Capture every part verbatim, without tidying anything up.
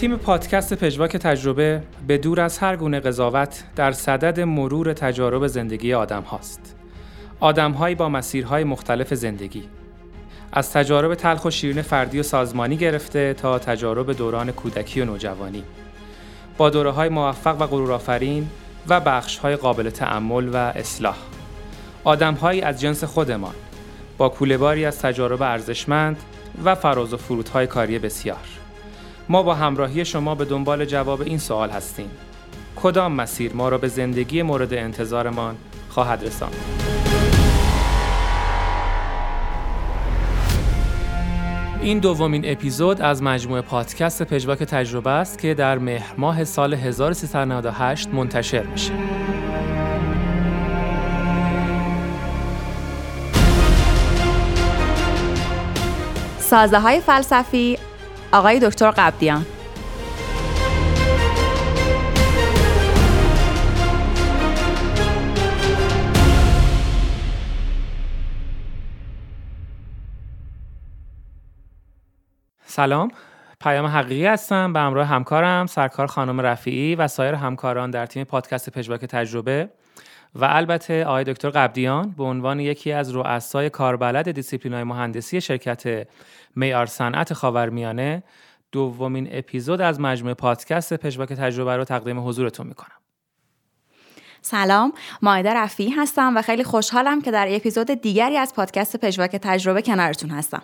تیم پادکست پژواک تجربه به دور از هر گونه قضاوت در صدد مرور تجارب زندگی آدم هاست. آدم هایی با مسیرهای مختلف زندگی، از تجارب تلخ و شیرین فردی و سازمانی گرفته تا تجارب دوران کودکی و نوجوانی، با دوره های موفق و غرورآفرین و بخش های قابل تأمل و اصلاح. آدم هایی از جنس خودمان با کوله‌باری از تجارب ارزشمند و فراز و فرودهای کاری بسیار. ما با همراهی شما به دنبال جواب این سوال هستیم: کدام مسیر ما را به زندگی مورد انتظارمان خواهد رساند؟ این دومین اپیزود از مجموعه پادکست پژواک تجربه است که در مهر ماه سال هزار و سیصد و نود و هشت منتشر میشه. سازه‌های فلسفی آقای دکتر قبادیان. سلام، پیام حقیقی هستم به همراه همکارم سرکار خانم رفیعی و سایر همکاران در تیم پادکست پژواک تجربه و البته آقای دکتر قبادیان به عنوان یکی از رؤسای کاربلد دیسیپلین‌های مهندسی شرکت میار صنعت خاورمیانه دومین اپیزود از مجموعه پادکست پژواک تجربه رو تقدیم حضورتون میکنم. سلام، مائده رفیعی هستم و خیلی خوشحالم که در اپیزود دیگری از پادکست پژواک تجربه کنارتون هستم.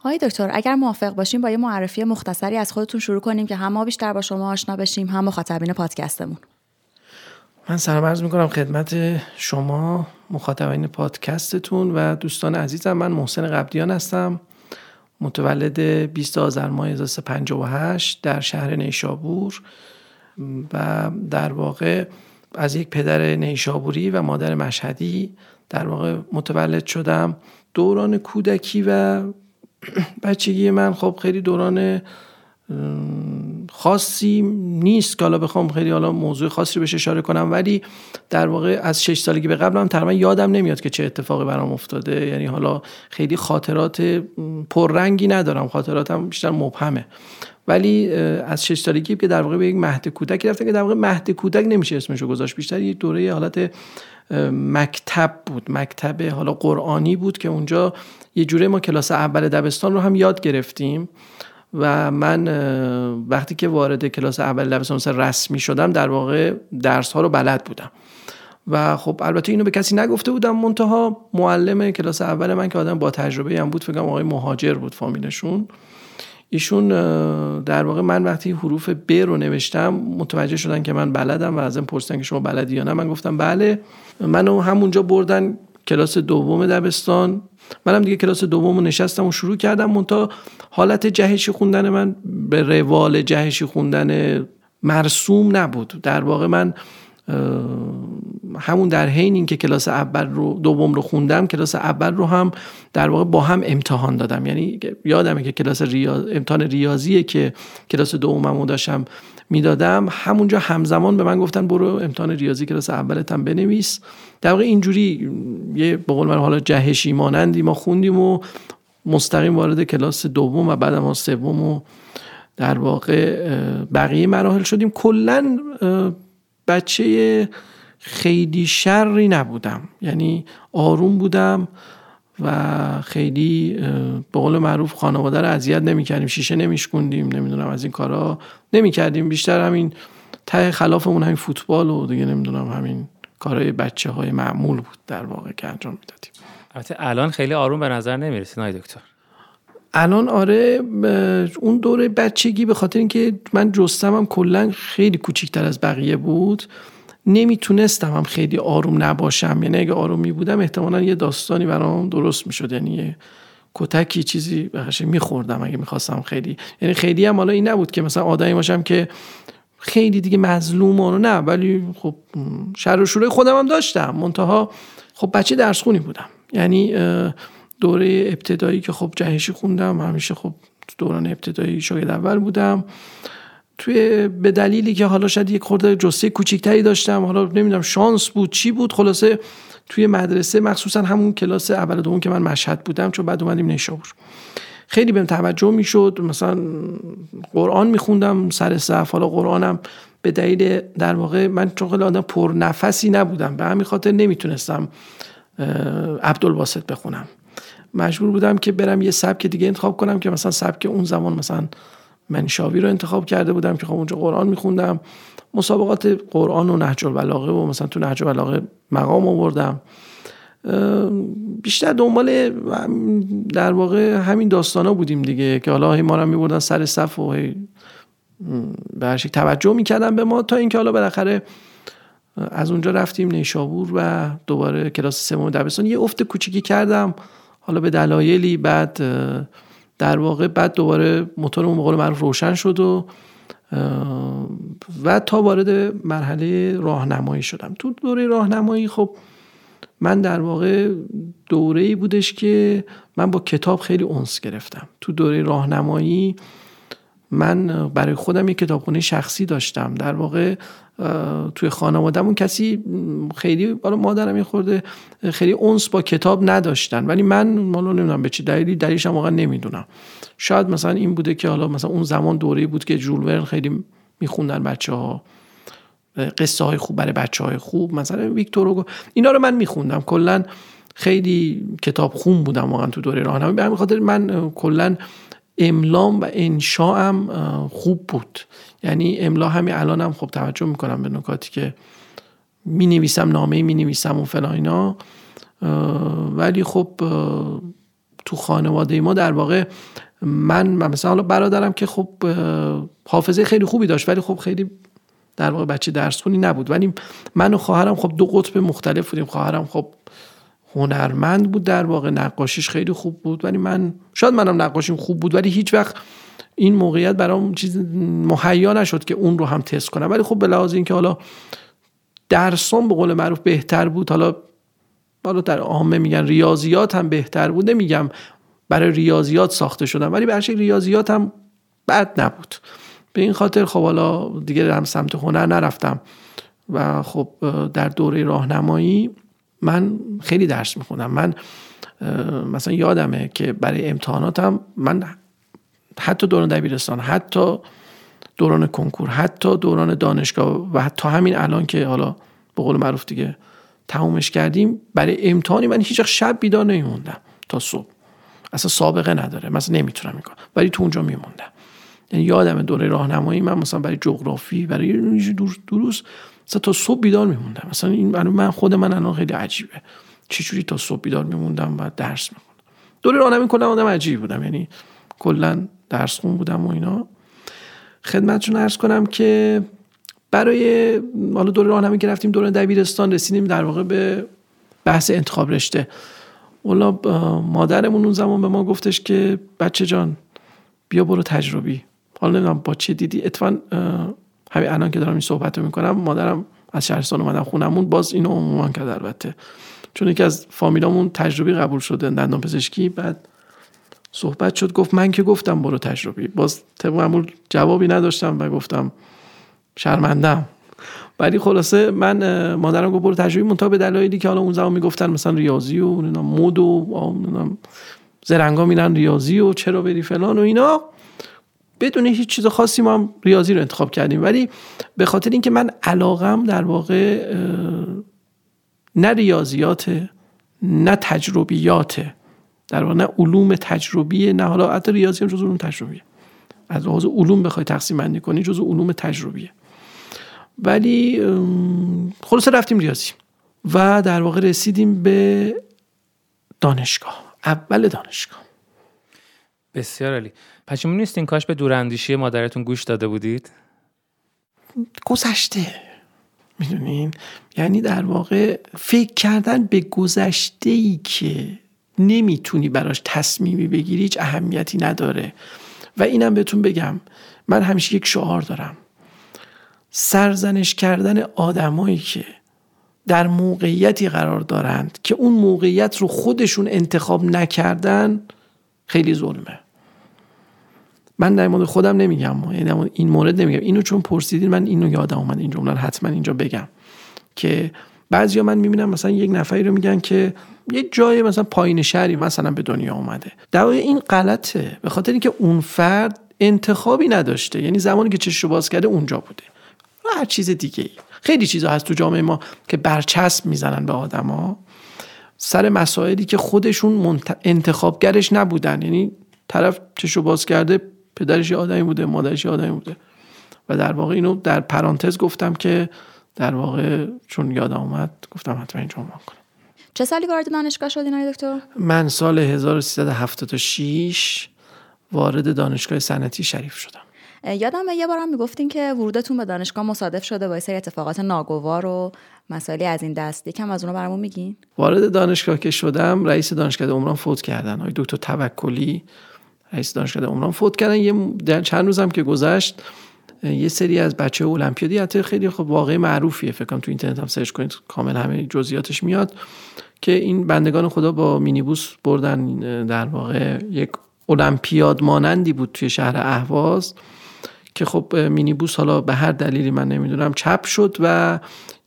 آقای دکتر، اگر موافق باشیم با یه معرفی مختصری از خودتون شروع کنیم که هم ما بیشتر با شما آشنا بشیم، هم مخاطبین پادکستمون. من سلام عرض میکنم خدمت شما مخاطبین پادکستتون و دوستان عزیزم. من محسن قبادیان هستم، متولد بیستم آذر ماه هزار و سیصد و پنجاه و هشت در شهر نیشابور و در واقع از یک پدر نیشابوری و مادر مشهدی در واقع متولد شدم. دوران کودکی و بچگی من خب خیلی دوران خاصی نیست که حالا بخوام خیلی حالا موضوع خاصی بهش اشاره کنم، ولی در واقع از شش سالگی به قبلم تقریبا یادم نمیاد که چه اتفاقی برام افتاده، یعنی حالا خیلی خاطرات پررنگی ندارم، خاطراتم بیشتر مبهمه. ولی از شش سالگی که در واقع به یک مهد کودک رفتم که در واقع مهد کودک نمیشه اسمشو گذاشت، بیشتر یه دوره حالت مکتب بود، مکتب حالا قرآنی بود که اونجا یه جوره ما کلاس اول دبستان رو هم یاد گرفتیم و من وقتی که وارد کلاس اول دبستان رسمی شدم در واقع درس ها رو بلد بودم و خب البته اینو به کسی نگفته بودم، منتها معلم کلاس اول من که آدم با تجربه هم بود، فکر کنم آقای مهاجر بود فامیلشون، ایشون در واقع من وقتی حروف ب رو نوشتم متوجه شدن که من بلدم و ازم پرسیدن که شما بلدی یا نه، من گفتم بله، منو همونجا بردن کلاس دوم دبستان. منم دیگه کلاس دومو نشستم و شروع کردم، منتها حالت جهشی خوندن من به روال جهشی خوندن مرسوم نبود. در واقع من همون در حین این که کلاس اول رو دوم رو خوندم، کلاس اول رو هم در واقع با هم امتحان دادم، یعنی یادمه که کلاس ریاض... امتحان ریاضیه که کلاس دومم رو داشتم میدادم، همونجا همزمان به من گفتن برو امتحان ریاضی کلاس اولت هم بنویس. در واقع اینجوری یه به قول من حالا جهشی مانندی ما خوندیم و مستقیم وارد کلاس دوم و بعدم سوم و در واقع بقیه مراحل شدیم. کلاً بچه خیلی شری نبودم، یعنی آروم بودم و خیلی به قول معروف خانواده رو اذیت نمی‌کردیم، شیشه نمیشکوندیم، نمیدونم از این کارا نمی‌کردیم، بیشتر همین ته خلافمون همین فوتبال و دیگه نمیدونم همین کارهای بچه‌های معمول بود در واقع که انجام میدادیم. البته الان خیلی آروم به نظر نمی‌رسید آقای دکتر. الان آره، اون دوره بچگی به خاطر اینکه من جستمم کلا خیلی کوچیک‌تر از بقیه بود، نمیتونستم هم خیلی آروم نباشم، یعنی اگه آروم میبودم احتمالا یه داستانی برام درست میشد، یعنی کتکی چیزی بخش میخوردم اگه میخواستم خیلی، یعنی خیلی هم حالا این نبود که مثلا آدمی باشم که خیلی دیگه مظلومانه نه، ولی خب شر و شوره خودم هم داشتم، منتها خب بچه درس خونی بودم، یعنی دوره ابتدایی که خب جهشی خوندم، همیشه خب دوران ابتدایی شاگرد اول بودم توی، به دلیلی که حالا شاید یک خورده جسه کوچیکتری داشتم، حالا نمیدونم شانس بود چی بود، خلاصه توی مدرسه مخصوصا همون کلاس اول دوم که من مشهد بودم، چون بعد اومدیم نیشابور، خیلی بهم توجه میشد، مثلا قرآن میخوندم سر صف. حالا قرآنم به دلیل در واقع من چون خیلی آدم پر نفسی نبودم، به همین خاطر نمیتونستم عبدالباسط بخونم، مجبور بودم که برم یه سبک دیگه انتخاب کنم که مثلا سبک اون زمان مثلا منشاوی رو انتخاب کرده بودم که خب اونجا قرآن میخوندم، مسابقات قرآن و نهج البلاغه و مثلا تو نهج البلاغه مقام آوردم. بیشتر دنبال در واقع همین داستانا بودیم دیگه که حالا ما رو میبردن سر صف و به هر شکل توجه میکردن به ما، تا اینکه حالا بالاخره از اونجا رفتیم نیشابور و دوباره کلاس سوم دبیرستان یه افت کوچیکی کردم حالا به دلایلی، بعد در واقع بعد دوباره موتورمون به قول معروف روشن شد و و تا وارد مرحله راهنمایی شدم. تو دوره راهنمایی خب من در واقع دوره‌ای بودش که من با کتاب خیلی انس گرفتم. تو دوره راهنمایی من برای خودم یک کتابخونه شخصی داشتم، در واقع توی خانواده‌مون کسی خیلی، حالا مادرم یه خورده خیلی انس با کتاب نداشتن، ولی من مالا نمیدونم به چه دلیلی، دلیلش هم واقعا نمیدونم، شاید مثلا این بوده که حالا مثلا اون زمان دوره‌ای بود که جول ورن خیلی میخوندن بچه‌ها، قصه های خوب برای بچه های خوب، مثلا ویکتور اوگو، اینا رو من میخوندم، کلا خیلی کتاب خون بودم واقعا تو دوره راهنمایی. به همین خاطر من کلا املام و انشاءم خوب بود، یعنی املا همین الانم خب توجه میکنم به نکاتی که مینویسم، نامه مینویسم و فلان اینا، ولی خب تو خانواده ما در واقع من مثلا برادرم که خب حافظه خیلی خوبی داشت ولی خب خیلی در واقع بچه درس خونی نبود، ولی من و خواهرم خب دو قطب مختلف بودیم. خواهرم خب هنرمند بود، در واقع نقاشیش خیلی خوب بود، ولی من شاید منم نقاشیم خوب بود، ولی هیچ وقت این موقعیت برام چیز مهیا نشد که اون رو هم تست کنم. ولی خب به لحاظ اینکه حالا درسام به قول معروف بهتر بود، حالا حالا در عامه میگن ریاضیات هم بهتر بود، نمیگم برای ریاضیات ساخته شدم، ولی به هر شکل ریاضیات هم بد نبود. به این خاطر خب حالا دیگه هم سمت هنر نرفتم و خب در دوره راهنمایی من خیلی درس میخوندم. من مثلا یادمه که برای امتحاناتم من حتی دوران دبیرستان، حتی دوران کنکور، حتی دوران دانشگاه و حتی همین الان که حالا به قول معروف دیگه تمومش کردیم، برای امتحانی من هیچ وقت شب بیدار نمیموندم تا صبح، اصلا سابقه نداره، مثلا نمیتونم این کار، ولی تو اونجا میموندم. یعنی یادم دوره راهنمایی من مثلا برای جغرافی، برای دروس مثلا تا صبح بیدار میموندم. مثلا این من خود من الان خیلی عجیبه چجوری تا صبح بیدار میموندم و درس میخوندم. دوره راهنمایی کلا آدم عجیبی بودم، یعنی کلا درس خون بودم و اینا. خدمتتون عرض کنم که برای حالا دوره راهنمایی که رفتیم دوره دبیرستان، رسیدیم در واقع به بحث انتخاب رشته. والا مادرمون اون زمان به ما گفتش که بچه جان بیا برو تجربی. حالا نمیدونم با چه دیدی، اتفاقا همین الان که دارم این صحبت رو میکنم مادرم از شهرستان اومدن خونمون، باز اینو عموما کرد البته، چون یکی از فامیلامون تجربی قبول شده دندان پزشکی، بعد صحبت شد، گفت من که گفتم برو تجربی، باز طبق معمول جوابی نداشتم و گفتم شرمندم، ولی خلاصه من مادرم گفت برو تجربی، منتها به دلایلی که حالا اون زمان میگفتن مثلا ریاضی و مد و زرنگا میرن ریاضی و چرا بری فلان و اینا، بدون هیچ چیز خاصی ما هم ریاضی رو انتخاب کردیم. ولی به خاطر اینکه من علاقم در واقع نه ریاضیاته، نه تجربیاته، در واقع نه علوم تجربیه، نه حالا حتی ریاضی هم جزو علوم تجربیه، از لحاظ علوم بخوای تقسیم بندی کنی جزو علوم تجربیه، ولی خلاصه رفتیم ریاضی و در واقع رسیدیم به دانشگاه، اول دانشگاه. بسیار عالی. پشیمون نیستین کاش به دوراندیشی مادرتون گوش داده بودید؟ گذشته، میدونین، یعنی در واقع فکر کردن به گذشته‌ای که نمیتونی براش تصمیمی بگیری هیچ اهمیتی نداره. و اینم بهتون بگم، من همیشه یک شعار دارم، سرزنش کردن آدمایی که در موقعیتی قرار دارند که اون موقعیت رو خودشون انتخاب نکردن خیلی ظلمه. من در مورد خودم نمیگم، یعنی این مورد نمیگم، اینو چون پرسیدین من اینو یادم اومد، این جمله رو حتما اینجا بگم که بعضیا من میبینم مثلا یک نفری رو میگن که یه جای مثلا پایین شهری مثلا به دنیا اومده. در واقع این غلطه، به خاطر اینکه اون فرد انتخابی نداشته، یعنی زمانی که چشش رو باز کرده اونجا بوده. هر چیز دیگه ای. خیلی چیزا هست تو جامعه ما که برچسب میزنن به آدما سر مسائلی که خودشون منت... انتخابگرش نبودن. یعنی طرف چشش رو باز کرده، پدرش یه آدمی بوده، مادرش یه آدمی بوده. و در واقع اینو در پرانتز گفتم که در واقع چون یادم اومد گفتم حتما اینجا اومد کنم. چه سالی وارد دانشگاه شدین آقای دکتر؟ من سال هزار و سیصد و هفتاد و شش وارد دانشگاه صنعتی شریف شدم. یادم یه بارم میگفتین که ورودتون به دانشگاه مصادف شده با سری اتفاقات ناگوار و مسائلی از این دست. یکم از اونها برامون میگین؟ وارد دانشگاه که شدم، رئیس دانشکده عمران فوت کردن. آقای دکتر تبکلی رئیس دانشکده عمران فوت کردن. یه چند روزم که گذشت یه سری از بچه المپیادی، حتی خیلی خب واقعی معروفیه، فکر کنم تو اینترنت هم سرچ کنید کامل همه جزئیاتش میاد، که این بندگان خدا با مینیبوس بردن. در واقع یک المپیاد مانندی بود توی شهر اهواز که خب مینیبوس حالا به هر دلیلی من نمیدونم چپ شد و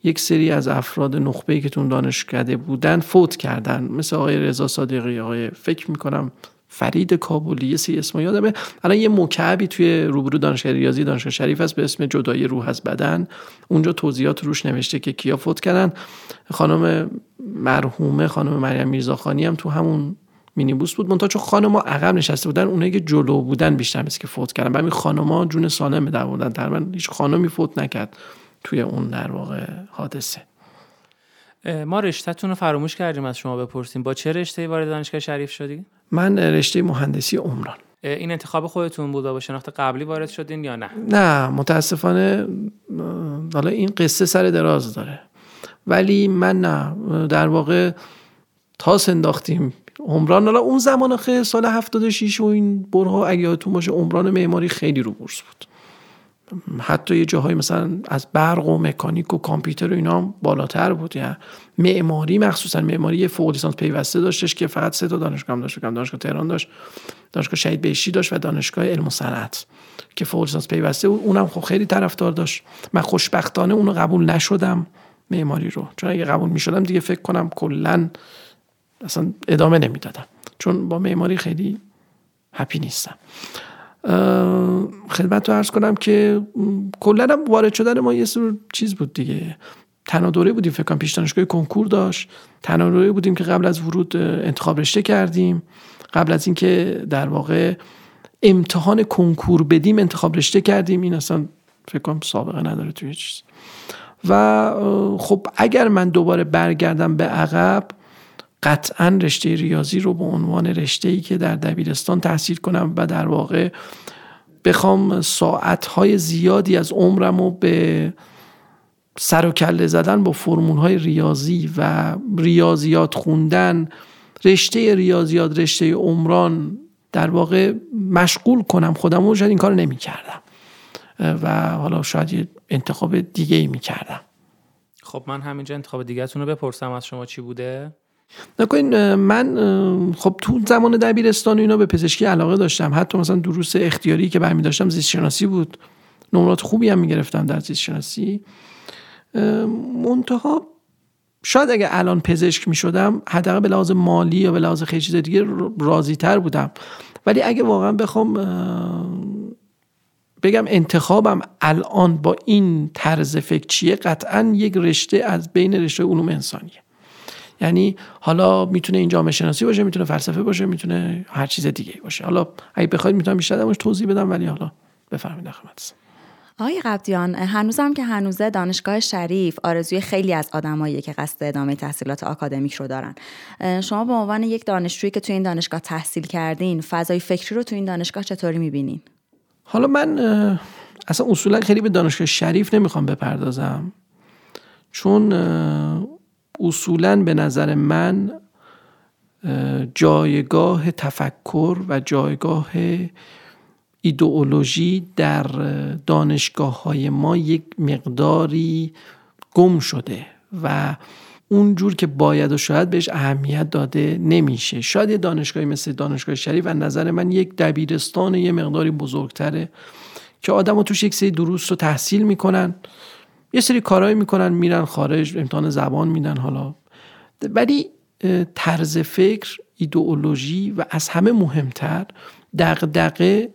یک سری از افراد نخبه‌ای که تو دانشکده بودن فوت کردن، مثل آقای رضا صادقی، آقای فکر میکنم فرید کابولی، یه سی اسم یادمه. الان یه مکعبی توی روبرو دانشگاه ریاضی دانشگاه شریف هست به اسم جدایی روح از بدن. اونجا توضیحات روش نوشته که کیا فوت کردن. خانم مرحومه خانم مریم میرزاخانی هم تو همون مینیبوس بود، منتها چون خانم‌ها عقب نشسته بودن، اونایی که جلو بودن بیشتر مثل که فوت کردن. همین خانم‌ها جون سالم در آوردن، تقریبا هیچ خانمی فوت نکرد توی اون در واقع حادثه. ما رشته‌تون رو فراموش کردیم از شما بپرسیم، با چه رشته‌ای وارد دانشگاه شریف شدی؟ من رشته مهندسی عمران. این انتخاب خودتون بود و با شناخت قبلی وارد شدین یا نه؟ نه متاسفانه، حالا این قصه سر دراز داره، ولی من نه، در واقع تاس انداختیم عمران. حالا اون زمان آخه سال هفتاد و شش و این برها اگه یادتون باشه عمران معماری خیلی رو بورس بود، حتی یه جاهایی مثلا از برق و مکانیک و کامپیوتر و اینا هم بالاتر بود. یعنی معماری، مخصوصا معماری فوق لیسانس پیوسته داشتش که فقط سه تا دانشگاه هم داشت، دانشگاه تهران داشت، دانشگاه شهید بهشتی داشت و دانشگاه علم و صنعت که فوق لیسانس پیوسته بود. اونم خب خیلی طرفدار داشت. من خوشبختانه اونو قبول نشدم معماری رو، چون اگه قبول می‌شدم دیگه فکر کنم کلا اصلا ادامه نمیدادم، چون با معماری خیلی هپی نیستم. خدمت رو عرض کنم که کلن هم وارد شدن ما یه سر چیز بود دیگه، تنادوره بودیم، فکر کنم پیش دانشگاه کنکور داشت، تنادوره بودیم که قبل از ورود انتخاب رشته کردیم، قبل از این که در واقع امتحان کنکور بدیم انتخاب رشته کردیم. این اصلا فکر کنم سابقه نداره توی چیز. و خب اگر من دوباره برگردم به عقب قطعاً رشته ریاضی رو به عنوان رشته‌ای که در دبیرستان تحصیل کنم و در واقع بخوام ساعت‌های زیادی از عمرم رو به سر و کله زدن با فرمول‌های ریاضی و ریاضیات خوندن، رشته ریاضیات، رشته عمران در واقع مشغول کنم خودم رو، شاید این کار نمی‌کردم و حالا شاید یه انتخاب دیگه‌ای می‌کردم. خب من همینجا انتخاب دیگه‌تون رو بپرسم از شما چی بوده؟ نکنین من خب تو زمان دبیرستان و اینا به پزشکی علاقه داشتم، حتی مثلا دروس اختیاری که برمی داشتم زیست شناسی بود، نمرات خوبی هم می گرفتم در زیست شناسی. منتها شاید اگه الان پزشک می شدم حداقل به لحاظ مالی یا به لحاظ خیلی چیز دیگه راضی تر بودم، ولی اگه واقعا بخوام بگم انتخابم الان با این طرز فکر چیه، قطعا یک رشته از بین رشته علوم انسانیه. یعنی حالا میتونه این جامعه شناسی باشه، میتونه فلسفه باشه، میتونه هر چیز دیگه باشه. حالا اگه بخواید میتونم بیشتر همش توضیح بدم، ولی حالا بفرمایید خدمتتون. آقای قبادیان، هنوزم که هنوزه دانشگاه شریف آرزوی خیلی از آدماییه که قصد ادامه تحصیلات آکادمیک رو دارن. شما به عنوان یک دانشجویی که تو این دانشگاه تحصیل کردین، فضای فکری رو تو این دانشگاه چطوری می‌بینین؟ حالا من اصلا اصولا خیلی به دانشگاه شریف نمیخوام بپردازم، چون اصولاً به نظر من جایگاه تفکر و جایگاه ایدئولوژی در دانشگاه‌های ما یک مقداری گم شده و اونجور که باید و شاید بهش اهمیت داده نمیشه. شاید یه دانشگاهی مثل دانشگاه شریف از نظر من یک دبیرستان یه مقداری بزرگتره که آدم‌ها توش یک سری دروس رو تحصیل میکنن، یه سری کارایی میکنن، میرن خارج، امتحان زبان میدن حالا، ولی طرز فکر، ایدئولوژی و از همه مهمتر دغدغه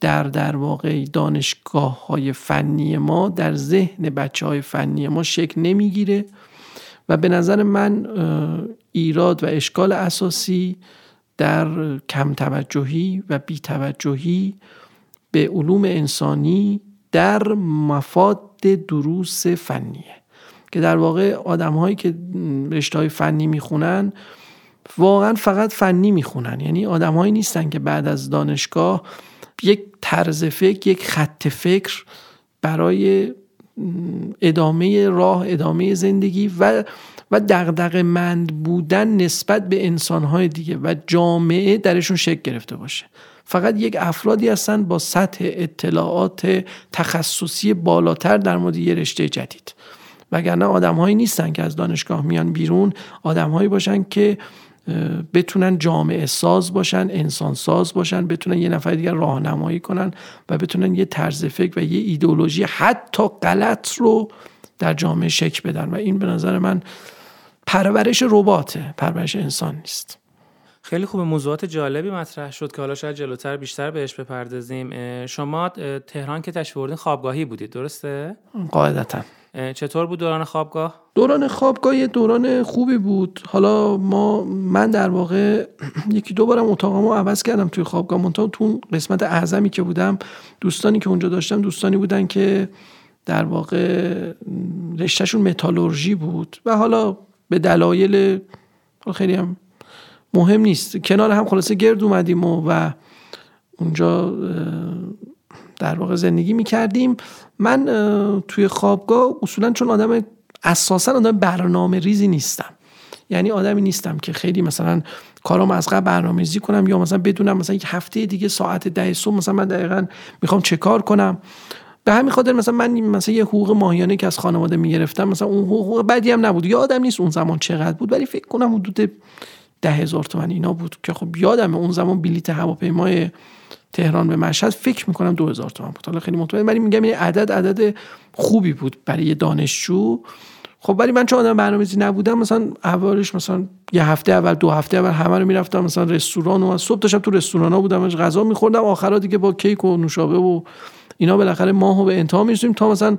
در در واقع دانشگاه‌های فنی ما در ذهن بچه‌های فنی ما شکل نمیگیره و به نظر من ایراد و اشکال اساسی در کم توجهی و بی توجهی به علوم انسانی در مفاد دروس فنیه که در واقع آدم‌هایی که رشته‌های فنی میخونن واقعا فقط فنی میخونن، یعنی آدم‌هایی نیستن که بعد از دانشگاه یک طرز فکر، یک خط فکر برای ادامه راه، ادامه زندگی و و دغدغه‌مند بودن نسبت به انسان‌های دیگه و جامعه درشون شکل گرفته باشه. فقط یک افرادی هستن با سطح اطلاعات تخصصی بالاتر در مورد یه رشته جدید، وگرنه آدم‌هایی نیستن که از دانشگاه میان بیرون، آدم‌هایی باشن که بتونن جامعه ساز باشن، انسان ساز باشن، بتونن یه نفر دیگر راهنمایی کنن و بتونن یه طرز فکر و یه ایدئولوژی حتی غلط رو در جامعه شکل بدن و این به نظر من پرورش رباته، پرورش انسان نیست. خیلی خوب، موضوعات جالبی مطرح شد که حالا شاید جلوتر بیشتر بهش بپردازیم. شما تهران که تشریف آوردین خوابگاهی بودید، درسته؟ قاعدتاً. چطور بود دوران خوابگاه؟ دوران خوابگاه یه دوران خوبی بود. حالا ما من در واقع یکی دو بارم اتاقمو عوض کردم توی خوابگاه، منتها تو قسمت اعظمی که بودم دوستانی که اونجا داشتم دوستانی بودن که در واقع رشتهشون متالورژی بود و حالا به دلایل خیلی هم مهم نیست کنار هم خلاصه گرد اومدیم و, و اونجا در واقع زندگی میکردیم. من توی خوابگاه اصولا چون آدم اساسا آدم برنامه ریزی نیستم، یعنی آدمی نیستم که خیلی مثلا کارام از قبل برنامه‌ریزی کنم یا مثلا بدونم مثلا یک هفته دیگه ساعت ده صبح مثلا من دقیقاً میخوام چه کار کنم. به همین خاطر مثلا من مثلا یه حقوق ماهیانه که از خانواده میگرفتم مثلا اون حقوق بدی هم نبود، یادم نیست اون زمان چقدر بود ولی فکر کنم حدود ده هزار تومان اینا بود که خب یادم اون زمان بلیت هواپیمای تهران به مشهد فکر میکنم دو هزار تومان بود، حالا خیلی مطمئن ولی میگم این عدد عدد خوبی بود برای یه دانشجو. خب ولی من چون آدم برنامه‌ریزی نبودم مثلا اولش مثلا یه هفته اول دو هفته اول همه رو میرفتم مثلا رستوران و صبح تا شب تو رستورانا بودم غذا میخوردم، آخرا دیگه با کیک و نوشابه و اینا بالاخره ماهو به انتها میرسیم. تا مثلا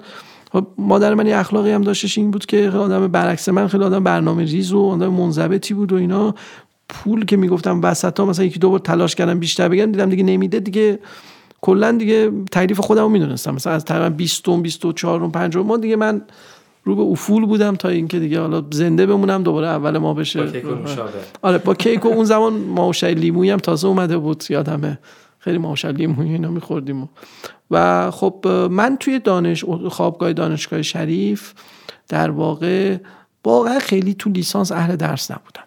مادر من یه اخلاقی هم داشتش این بود که آدم برعکس من خیلی آدم برنامه‌ریز و آدم منضبطی بود و اینا. پول که میگفتم وسطا مثلا یکی دو بار تلاش کردم بیشتر بگم دیدم دیگه نمیده، دیگه کلا دیگه تعریف خودمو میدونستم مثلا از تقریبا بیست و چهار و پنج ما دیگه من رو به افول بودم تا اینکه دیگه حالا زنده بمونم دوباره اول ما بشه با کیک و مشاهده. آره با کیک و اون زمان ماوشای لیمویی هم تازه اومده بود یادمه، خیلی ماوشای لیمویی اینا می‌خوردیم و خب من توی دانش خوابگاه دانشگاه شریف در واقع واقعا خیلی تو لیسانس اهل درس نبودم.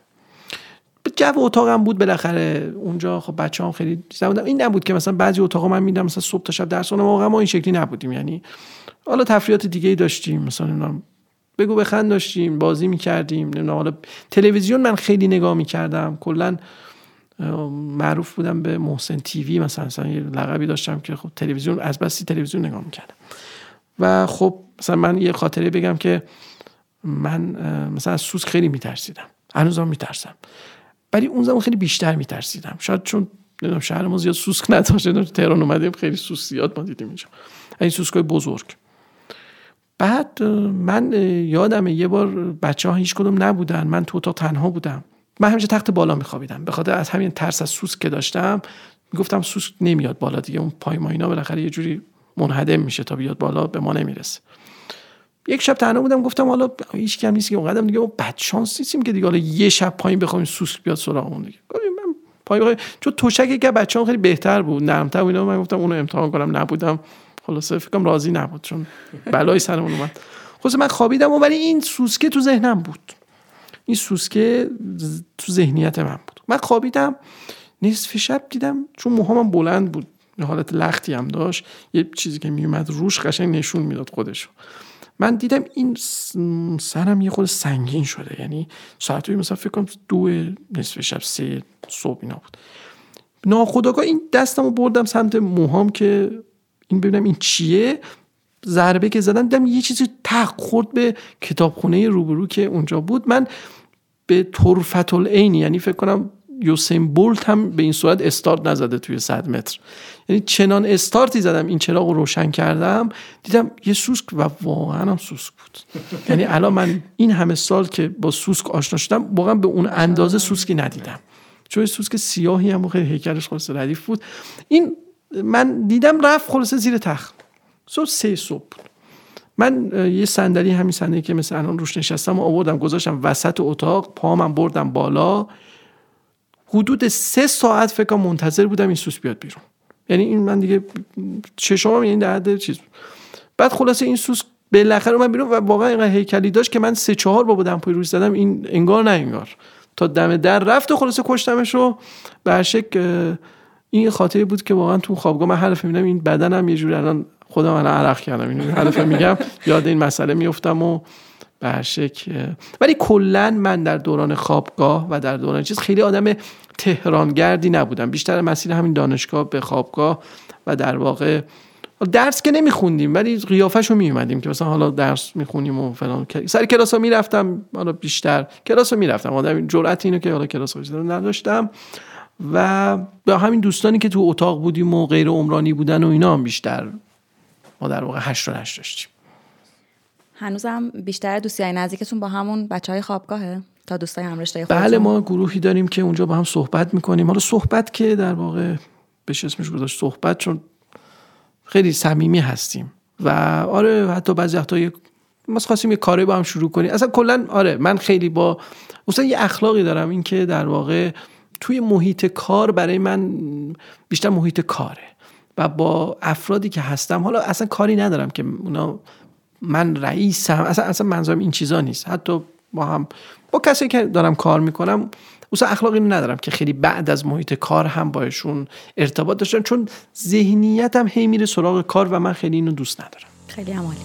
جو اتاقم بود بالاخره اونجا، خب بچه‌ام خیلی نبودم. این نبود که مثلا بعضی اتاقا من میدم مثلا صبح تا شب درس اونم، واقعا ما این شکلی نبودیم، یعنی حالا تفریحات دیگه‌ای داشتیم مثلا نمیدونم بگو بخند داشتیم، بازی می‌کردیم، نمیدونم حالا تلویزیون من خیلی نگاه می‌کردم، کلا معروف بودم به محسن تیوی مثلا، مثلا یه لقبی داشتم که خب تلویزیون از بسی تلویزیون نگاه می‌کردم و خب مثلا من یه خاطره بگم که من مثلا از سوسک خیلی می‌ترسیدم، هنوزم می‌ترسم ولی اون زمان خیلی بیشتر می‌ترسیدم، شاید چون نمیدونم شهر ما زیاد سوسک نداشت، تو تهران اومدیم خیلی سوسک زیاد ما دیدیم اینجا، این سوسکای بزرگ. بعد من یادمه یه بار بچه‌ها هیچ کدوم نبودن، من تو اتاق تنها بودم، من همیشه تخت بالا میخوابیدم به خاطر از همین ترس از سوسک که داشتم، میگفتم سوسک نمیاد بالا دیگه، اون پای ما اینا بالاخره یه جوری منهدم میشه تا بیاد بالا به ما نمیرسه. یک شب تنها بودم گفتم حالا هیچ کم نیست که اون قدم دیگه، ما بد شانس نیستیم که دیگه حالا یه شب پایین بخویم سوسک بیاد سراغمون دیگه، من پای بخوام چون تشک که بچه‌ها خیلی بهتر بود نرم‌تر و اینا، من گفتم اونو امتحان کنم نبودم، خلاصه فکرم راضی نبود چون بلای سرمون اومد، خلاصه من خوابیدم ولی این سوسکه تو ذهنم بود، این سوسکه تو ذهنیت من بود. من خوابیدم نصف شب دیدم چون موهامم بلند بود یه حالت لختی هم داشت، یه چیزی که میومد روش قشنگ نشون میداد خودشو، من دیدم این سرم یه خود سنگین شده، یعنی ساعتوی مثلا فکر کنم دو نصف شب سه صبح اینا بود، ناخودآگاه این دستمو بردم سمت موهام که این ببینم این چیه، ضربه که زدم دیدم یه چیزی تق خورد به کتابخونه روبرو که اونجا بود، من به طرفة العین، یعنی فکر کنم یوسین بولت هم به این صورت استارت نزده توی صد متر، یعنی چنان استارتی زدم این چراغ رو روشن کردم دیدم یه سوسک و واقعا هم سوسک بود. یعنی الان من این همه سال که با سوسک آشنا شدم واقعا به اون اندازه سوسکی ندیدم، چون سوسک سیاهی هم خیلی هیکلش خلاص ردیف بود. این من دیدم رفت خلاص زیر تخت. صبح سه صبح بود. من یه صندلی، همین صندلی که مثلا الان روش نشستم، آوردم گذاشتم وسط اتاق، پامم بردم بالا. حدود سه ساعت فکر کنم منتظر بودم این سوس بیاد بیرون. یعنی این من دیگه چشمام این در حد چیز بود. بعد خلاصه این سوس بالاخره من بیرون و واقعا اینقدر هیکلی داشت که من سه چهار با دمپای روش زدم، این انگار نه انگار، تا دم در رفت و خلاصه کشتمش رو به هر شکل. این خاطره بود که واقعا تو خوابگاه من حرف می‌بینم این بدنم یه جوری الان خودم الان عرق کردم، اینو حرف میگم یاد این مسئله میافتم و به هر شکل. ولی کلا من در دوران خوابگاه و در دوران چیز خیلی آدم تهرانگردی نبودم، بیشتر مسیر همین دانشگاه به خوابگاه و در واقع درس که نمیخوندیم ولی قیافه‌شو میومدیم که مثلا حالا درس میخونیم و فلان، سر کلاسا میرفتم، حالا بیشتر کلاسا میرفتم، آدم جرأت اینو که حالا کلاسا نداشتم و با همین دوستانی که تو اتاق بودیم و غیر عمرانی بودن و اینا هم بیشتر ما در واقع هشت رو هشت داشتیم. هنوزم بیشتر دوستای نزدیکتون با همون بچهای خوابگاهه تا دوستای همرشته خودتون؟ بله، ما گروهی داریم که اونجا با هم صحبت میکنیم. حالا صحبت که در واقع بهش اسمش گذاشت صحبت، چون خیلی صمیمی هستیم و آره حتی بعضی وقتا یک ما خواستیم یه کاری با هم شروع کنیم. اصلا کلا آره من خیلی با اصلا یه اخلاقی دارم، این که در واقع توی محیط کار برای من بیشتر محیط کاره و با افرادی که هستم، حالا اصلا کاری ندارم که اونا من رئیسم، اصلا اصلا منظورم این چیزا نیست. حتی با هم با کسی که دارم کار میکنم اصلا اخلاقی ندارم که خیلی بعد از محیط کار هم باشون ارتباط داشتم، چون ذهنیتم هی میره سراغ کار و من خیلی اینو دوست ندارم. خیلی عالی.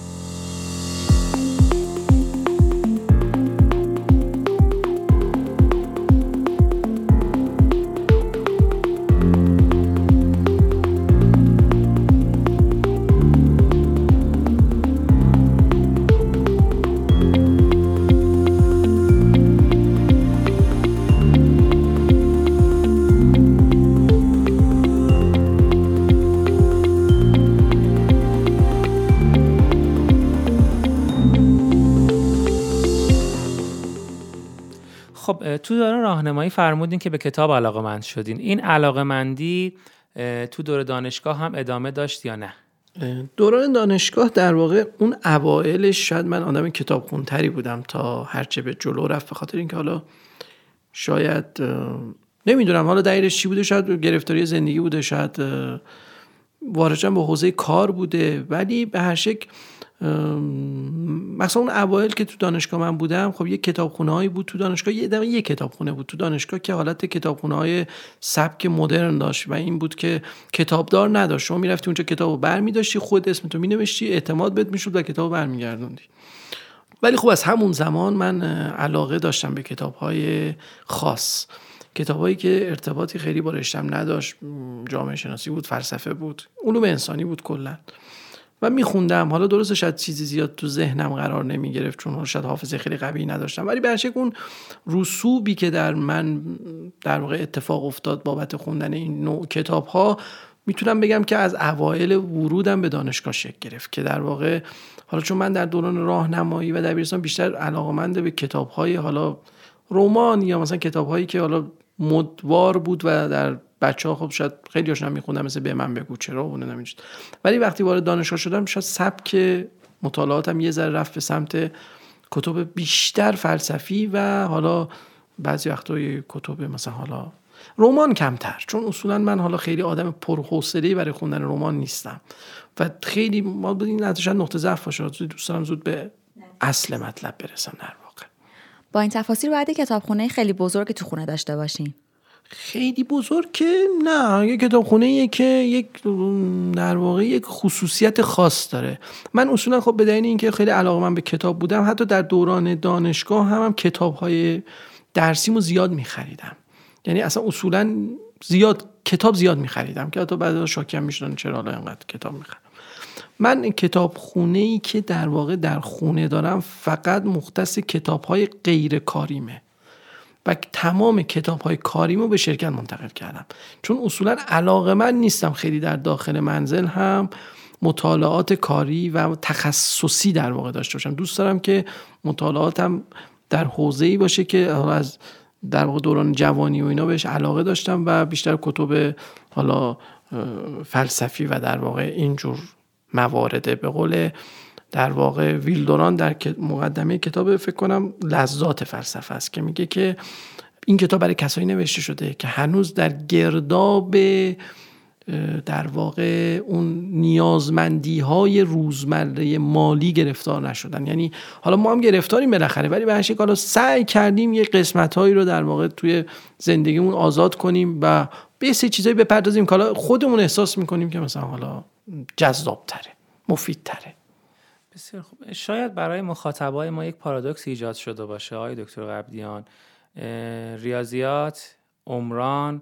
خب تو دوران راهنمایی فرمودین که به کتاب علاقه‌مند شدین. این علاقه‌مندی تو دوره دانشگاه هم ادامه داشت یا نه؟ دوران دانشگاه در واقع اون اوایلش شاید من آدم کتابخونتری بودم تا هرچه به جلو رفت، به خاطر اینکه حالا شاید نمیدونم حالا دلیلش چی بوده، شاید گرفتاری زندگی بوده، شاید وارجم به حوزه کار بوده، ولی به هر شکل مثلا اون اوایل که تو دانشگاه من بودم، خب یه کتابخونه‌ای بود تو دانشگاه، یه دفعه یه کتابخونه بود تو دانشگاه که حالت کتابخونه‌های سبک مدرن داشت و این بود که کتابدار نداشت، شما می‌رفتی اونجا کتابو برمی‌داشتی، خود اسم تو می‌نوشتی، اعتماد بهت می‌شد و کتابو برمیگردوندی. ولی خب از همون زمان من علاقه داشتم به کتاب‌های خاص، کتابایی که ارتباطی خیلی با رشته‌ام نداشت، جامعه شناسی بود، فلسفه بود، علوم انسانی بود کلاً، و میخوندم. حالا درسته شاید چیزی زیاد تو ذهنم قرار نمیگرفت چون شاید حافظه خیلی قوی نداشتم، ولی به هر شکل اون رسوبی که در من در واقع اتفاق افتاد بابت خوندن این نوع کتاب ها، میتونم بگم که از اوایل ورودم به دانشگاه شکل گرفت، که در واقع حالا چون من در دوران راهنمایی و دبیرستان بیشتر علاقه‌مند به کتاب های حالا رمان یا مثلا کتاب هایی که حالا مدوار بود و در بچه‌ها خب شاید خیلی هاشون هم می‌خوندم، مثل به من بگو چرا و نمی‌دونم. ولی وقتی وارد دانشگاه شدم شاید سبک مطالعاتم یه ذره رفت به سمت کتب بیشتر فلسفی و حالا بعضی وقتا کتب مثلا حالا رمان کمتر، چون اصولا من حالا خیلی آدم پرحوصله‌ای برای خوندن رمان نیستم و خیلی ما این نتیجه نقطه ضعف باشه، دوست دارم زود به اصل مطلب برسم در واقع. با این تفاصیل بعد کتابخونه خیلی بزرگ تو خونه داشته باشین. خیلی بزرگ که نه، یک کتابخونه‌ایه که یک در واقع یک خصوصیت خاص داره. من اصولا خب به دلیل اینکه خیلی علاقه من به کتاب بودم، حتی در دوران دانشگاه هم, هم کتاب‌های درسیمو زیاد می‌خریدم، یعنی اصلا اصولا زیاد کتاب زیاد می‌خریدم که حتی بعدا شاکم می‌شدن چرا حالا اینقدر کتاب می‌خرم. من کتابخونه‌ای که در واقع در خونه دارم فقط مختص کتاب‌های غیر کاریمه، و تمام کتاب‌های کاریمو به شرکت منتقل کردم، چون اصولا علاقه‌مند نیستم خیلی در داخل منزل هم مطالعات کاری و تخصصی در واقع داشته باشم. دوست دارم که مطالعاتم در حوزه‌ای باشه که از در واقع دوران جوانی و اینا بهش علاقه داشتم و بیشتر کتب حالا فلسفی و در واقع اینجور موارده. به قول در واقع ویلدوران در مقدمه کتاب فکر کنم لذات فلسفه است که میگه که این کتاب برای کسایی نوشته شده که هنوز در گرداب در واقع اون نیازمندی های روزمره مالی گرفتار نشدن. یعنی حالا ما هم گرفتاریم بالاخره، ولی به هر شکل حالا سعی کردیم یه قسمت هایی رو در واقع توی زندگیمون آزاد کنیم و به سه چیزایی بپردازیم که حالا خودمون احساس میکنیم که مثلا حالا جذاب تره، مفید تره. بسیار خوب. شاید برای مخاطبای ما یک پارادوکس ایجاد شده باشه آقای دکتر قبادیان. ریاضیات، عمران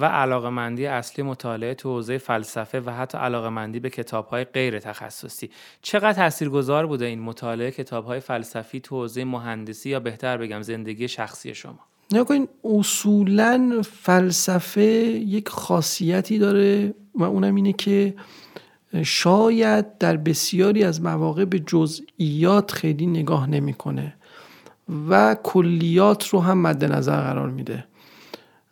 و علاقه‌مندی اصلی مطالعه تو حوزه فلسفه و حتی علاقه‌مندی به کتاب‌های غیر تخصصی، چقدر تاثیرگذار بوده این مطالعه کتاب‌های فلسفی تو حوزه مهندسی یا بهتر بگم زندگی شخصی شما؟ نگاه کن، اصولاً فلسفه یک خاصیتی داره و اونم اینه که شاید در بسیاری از مواقع به جزئیات خیلی نگاه نمی‌کنه و کلیات رو هم مد نظر قرار میده.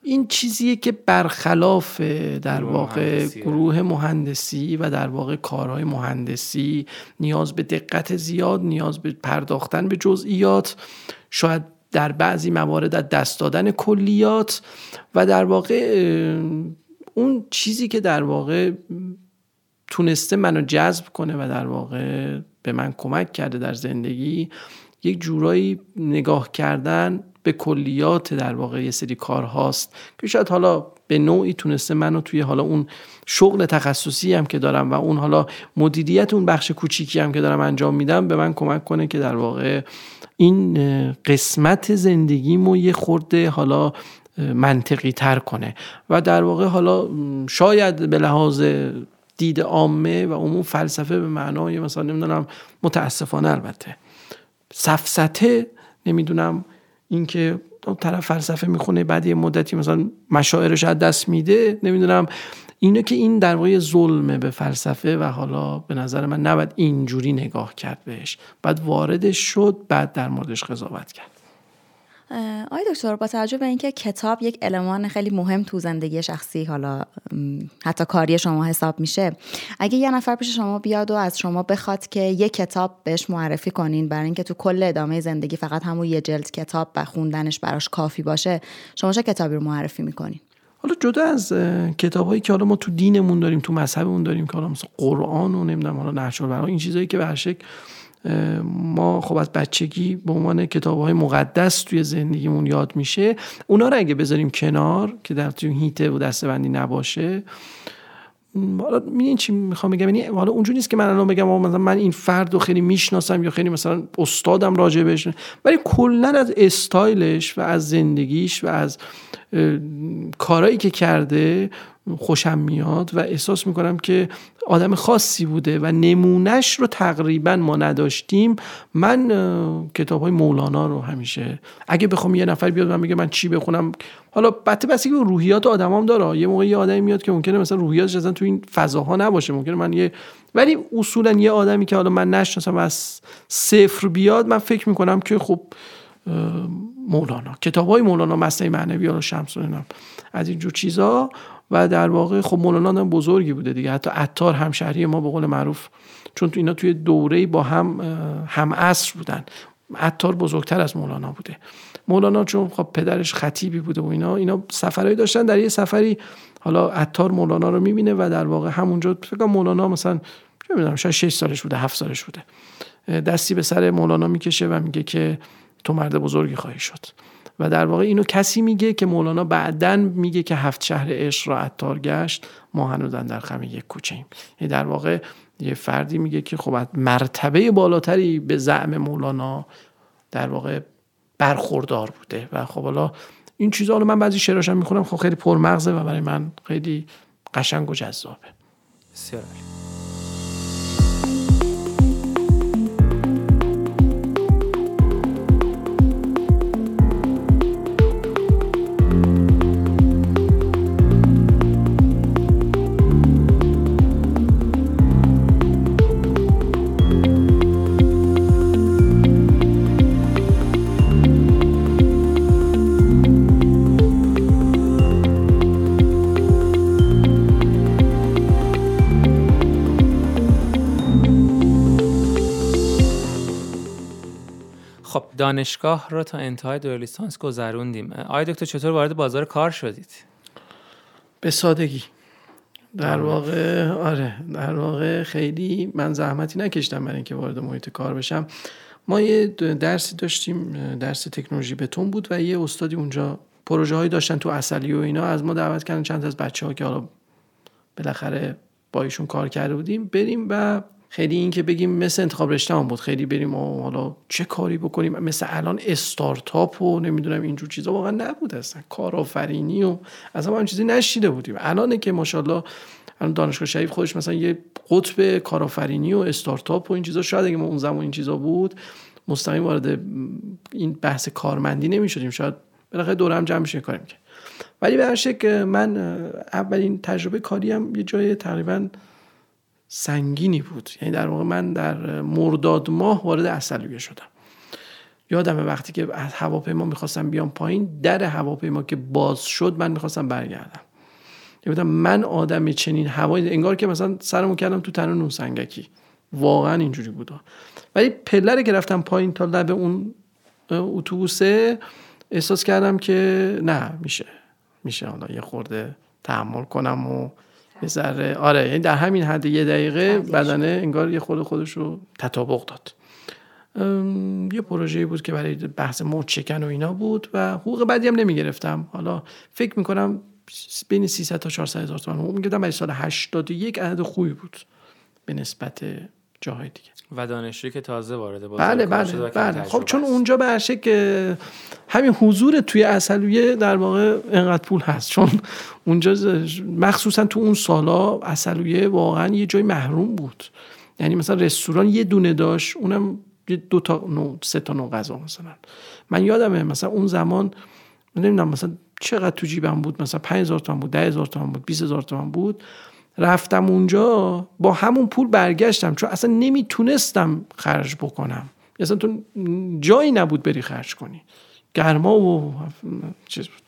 این چیزیه که برخلاف در واقع گروه مهندسی و در واقع کارهای مهندسی نیاز به دقت زیاد، نیاز به پرداختن به جزئیات، شاید در بعضی موارد دست دادن کلیات و در واقع اون چیزی که در واقع تونسته منو جذب کنه و در واقع به من کمک کرده در زندگی، یک جورایی نگاه کردن به کلیات در واقع یه سری کار هاست که شاید حالا به نوعی تونسته منو توی حالا اون شغل تخصصی هم که دارم و اون حالا مدیریت اون بخش کوچیکی هم که دارم انجام میدم به من کمک کنه که در واقع این قسمت زندگیمو یه خورده حالا منطقی تر کنه و در واقع حالا شاید به لحاظ دید عامه و عموم فلسفه به معنای مثلا نمیدونم متاسفانه البته سفسطه، نمیدونم این که طرف فلسفه میخونه بعد یه مدتی مثلا مشاعرش از دست میده، نمیدونم اینه که این در واقع ظلمه به فلسفه و حالا به نظر من نباید اینجوری نگاه کرد بهش، بعد واردش شد، بعد در موردش قضاوت کرد. آی دکتر، با توجه به اینکه کتاب یک المان خیلی مهم تو زندگی شخصی حالا حتی کاری شما حساب میشه، اگه یه نفر پیش شما بیاد و از شما بخواد که یک کتاب بهش معرفی کنین برای اینکه تو کل ادامه زندگی فقط همون یه جلد کتاب و خوندنش براش کافی باشه، شما چه کتابی رو معرفی میکنین؟ حالا جدا از کتابایی که حالا ما تو دینمون داریم، تو مذهبمون داریم که حالا مثلا قرآن و نمیدونم حالا نحشر و این چیزایی که به هر شکل ما خب از بچگی به عنوان کتاب‌های مقدس توی زندگیمون یاد میشه، اونا رو اگه بذاریم کنار که در توی هیته و دسته‌بندی نباشه، حالا ببینین چی میخوام بگم. یعنی حالا اونجوری نیست که من الان بگم مثلا من این فرد رو خیلی میشناسم یا خیلی مثلا استادم راجع بهش، ولی کلا از استایلش و از زندگیش و از کارهایی که کرده خوشم میاد و احساس میکنم که آدم خاصی بوده و نمونش رو تقریبا ما نداشتیم. من کتاب های مولانا رو همیشه اگه بخوام یه نفر بیاد من بگه من چی بخونم، حالا البته بس که روحیات آدمام داره، یه موقع یه آدمی میاد که ممکنه مثلا روحیاتش اصلا تو این فضاها نباشه، ممکنه من یه، ولی اصولا یه آدمی که حالا من نشناسم از صفر بیاد، من فکر میکنم که خب مولانا، کتاب‌های مولانا، مسئله معنوی و شمس و از این جور چیزا و در واقع خب مولانا هم بزرگی بوده دیگه، حتی عطار همشهری ما به قول معروف، چون اینا توی دوره‌ای با هم هم عصر بودن، عطار بزرگتر از مولانا بوده. مولانا چون خب پدرش خطیبی بوده و اینا اینا سفرایی داشتن، در یه سفری حالا عطار مولانا رو می‌بینه و در واقع همونجا فکر کنم مولانا مثلا چه می‌دونم شاید شش سالش بوده، هفت سالش بوده، دستی به سر مولانا میکشه و میگه که تو مرد بزرگی خواهی شد و در واقع اینو کسی میگه که مولانا بعدن میگه که هفت شهر عشق را عطار گشت، ما هنوز در خم یک کوچه ایم. یعنی در واقع یه فردی میگه که خب مرتبه بالاتری به زعم مولانا در واقع برخوردار بوده و خب حالا این چیزا رو من بعضی شعراشم میخونم، خب خیلی پرمغزه و برای من خیلی قشنگ و جذابه. بسیار عالی. خب دانشگاه رو تا انتهای دوره لیسانس گذروندیم. آقای دکتر چطور وارد بازار کار شدید؟ به سادگی. در واقع آره در واقع خیلی من زحمتی نکشتم برای اینکه وارد محیط کار بشم. ما یه درسی داشتیم، درس تکنولوژی بتون بود و یه استادی اونجا پروژه هایی داشتن تو اصلی و اینا، از ما دعوت کردن چند از بچه‌ها که حالا بالاخره با ایشون کار کرده بودیم بریم و خیلی این که بگیم مثل انتخاب رشته‌مون بود، خیلی بریم و حالا چه کاری بکنیم مثل الان استارتاپ و نمیدونم اینجور چیزا واقعا نبود، اصلا کارآفرینی و اصلا ما این چیزی نشیده بودیم. الان که ماشاءالله الان دانشگاه شریف خودش مثلا یه قطب کارآفرینی و استارتاپ و این چیزا، شاید اگه ما اون زمان این چیزا بود مستقیم وارد این بحث کارمندی نمی‌شدیم، شاید بالاخره دور هم جمع می‌شدیم کار می‌کردیم. ولی به هر شکل من اولین تجربه کاریم یه جای تقریباً سنگینی بود، یعنی در واقع من در مرداد ماه وارد عسلویه شدم. یادمه وقتی که از هواپیما میخواستم بیام پایین، در هواپیما که باز شد من میخواستم برگردم، یعنی من آدم چنین هوایی، انگار که مثلا سرمو کردم تو تنه نون سنگکی، واقعا اینجوری بود. ولی پله که رفتم پایین تا لب اون اتوبوسه احساس کردم که نه میشه میشه حالا یه خورده تحمل کنم و بذاره. آره یعنی در همین حد یه دقیقه بدنه انگار یه خود خودش رو تطابق داد. یه پروژه‌ای بود که برای بحث مرد شکن و اینا بود و حقوق بدی هم نمی گرفتم، حالا فکر میکنم بین سیصد تا چهارصد هزار تومان حقوق می‌گرفتم، برای سال هشتاد و یک عدد خوبی بود به نسبت جاهای دیگه و دانشجویی که تازه وارد بازار بله بله شده. بله خب چون اونجا به هر شکل همین حضور توی عسلویه در واقع انقدر پول هست، چون اونجا مخصوصا تو اون سالا عسلویه واقعا یه جای محروم بود، یعنی مثلا رستوران یه دونه داشت، اونم دو تا نوع سه تا نوع غذا. مثلا من یادمه مثلا اون زمان نمیدونم مثلا چقدر تو جیبم بود، مثلا پنج هزار تومان بود، ده هزار تومان بود، بیست هزار تومان بود. رفتم اونجا با همون پول برگشتم، چون اصلا نمیتونستم خرج بکنم، اصلا تو جایی نبود بری خرج کنی، گرما و چیز بود.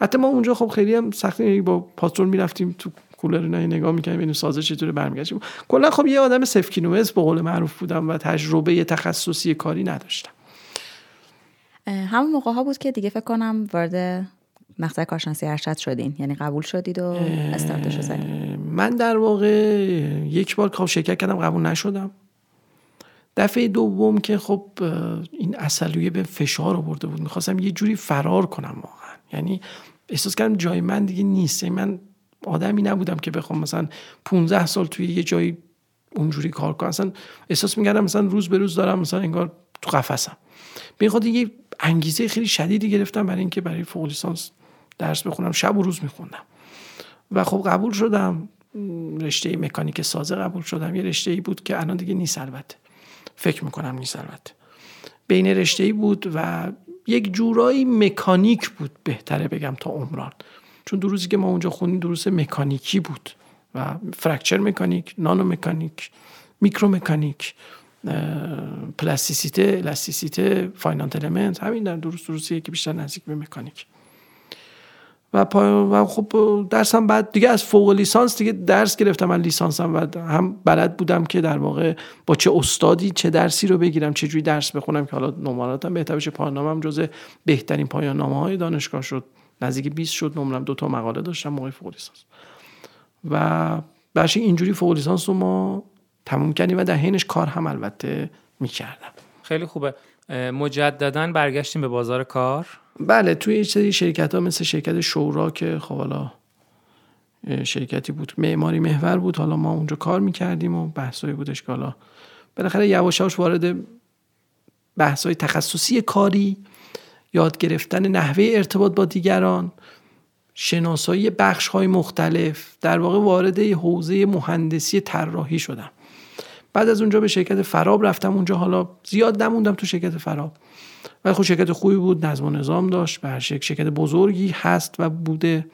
حتی ما اونجا خب خیلی هم سختی با پاترون میرفتیم تو کولر نه نگاه میکنیم ببینیم سازش چطوره برمیگشتیم. کلا خب یه آدم صفر کیلومتر به قول معروف بودم و تجربه تخصصی کاری نداشتم. همون موقع ها بود که دیگه فکر کنم وارد مقطع کارشناسی ارشد شدین، یعنی قبول شدید و استارتش رو زدید. من در واقع یک بار که شرکت کردم قبول نشدم، دفعه دوم که خب این عسلویه به فشار آورده بود، میخواستم یه جوری فرار کنم واقعا، یعنی احساس کردم جای من دیگه نیست. من آدمی نبودم که بخوام مثلا پانزده سال توی یه جایی اونجوری کار کنم، اصلا احساس میکردم مثلا روز به روز دارم مثلا انگار تو قفسم. به خاطر یه انگیزه خیلی شدیدی گرفتم برای اینکه برای فوق لیسانس درس بخونم، شب و روز میخوندم و خب قبول شدم. رشته مکانیک سازه قبول شدم، یه رشته ای بود که الان دیگه نیست البته، فکر میکنم نیست البته، بین رشته ای بود و یک جورایی مکانیک بود بهتره بگم تا عمران، چون دروسی که ما اونجا خوندیم دروس مکانیکی بود و فرکچر مکانیک، نانو مکانیک، میکرو مکانیک، پلاستیسیته، الاستیسیته، فاینانت المنت، همین در دروس دروسیه که بیشتر نزدیک به مکانیک و پا و خب درسم بعد دیگه از فوق لیسانس دیگه درس گرفتم. من لیسانسم و هم بلد بودم که در واقع با چه استادی چه درسی رو بگیرم، چه جوری درس بخونم که حالا نمراتم بهتر بشه. پایان‌نامه‌ام جزو بهترین پایان‌نامه‌های دانشگاه شد، نزدیک بیست شد نمرم، دو تا مقاله داشتم موقع فوق لیسانس و باشه اینجوری فوق لیسانس رو ما تموم کردیم و در حینش کار هم البته می‌کردم. خیلی خوبه. مجدداً برگشتیم به بازار کار. بله توی یه سری شرکت‌ها مثل شرکت شورا که خب حالا شرکتی بود معماری محور بود، حالا ما اونجا کار می‌کردیم و بحثایی بودش که حالا بالاخره یواش یواش وارد بحث‌های تخصصی کاری، یاد گرفتن نحوه ارتباط با دیگران، شناسایی بخش‌های مختلف، در واقع وارد حوزه مهندسی طراحی شدم. بعد از اونجا به شرکت فراب رفتم. اونجا حالا زیاد نموندم تو شرکت فراب، ولی خب شرکت خوبی بود، نظم و نظام داشت، به هر شکل شرکت بزرگی هست و بوده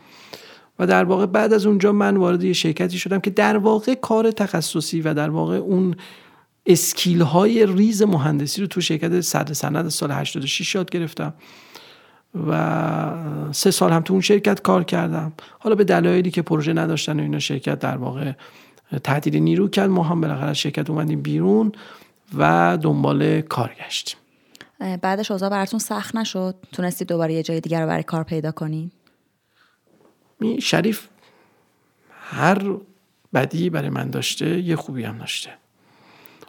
و در واقع بعد از اونجا من وارد یه شرکتی شدم که در واقع کار تخصصی و در واقع اون اسکیل های ریز مهندسی رو تو شرکت صدرسند سال هشتاد و شش یاد گرفتم و سه سال هم تو اون شرکت کار کردم. حالا به دلایلی که پروژه نداشتن و اینا شرکت در واقع تعطیل نیرو کرد، ما هم بالاخره شرکت اومدیم بیرون و دنبال کار گشتیم. بعدش اوضاع براتون سخت نشد؟ تونستی دوباره یه جای دیگر رو برای کار پیدا کنی؟ می شریف هر بدی برای من داشته یه خوبی هم داشته،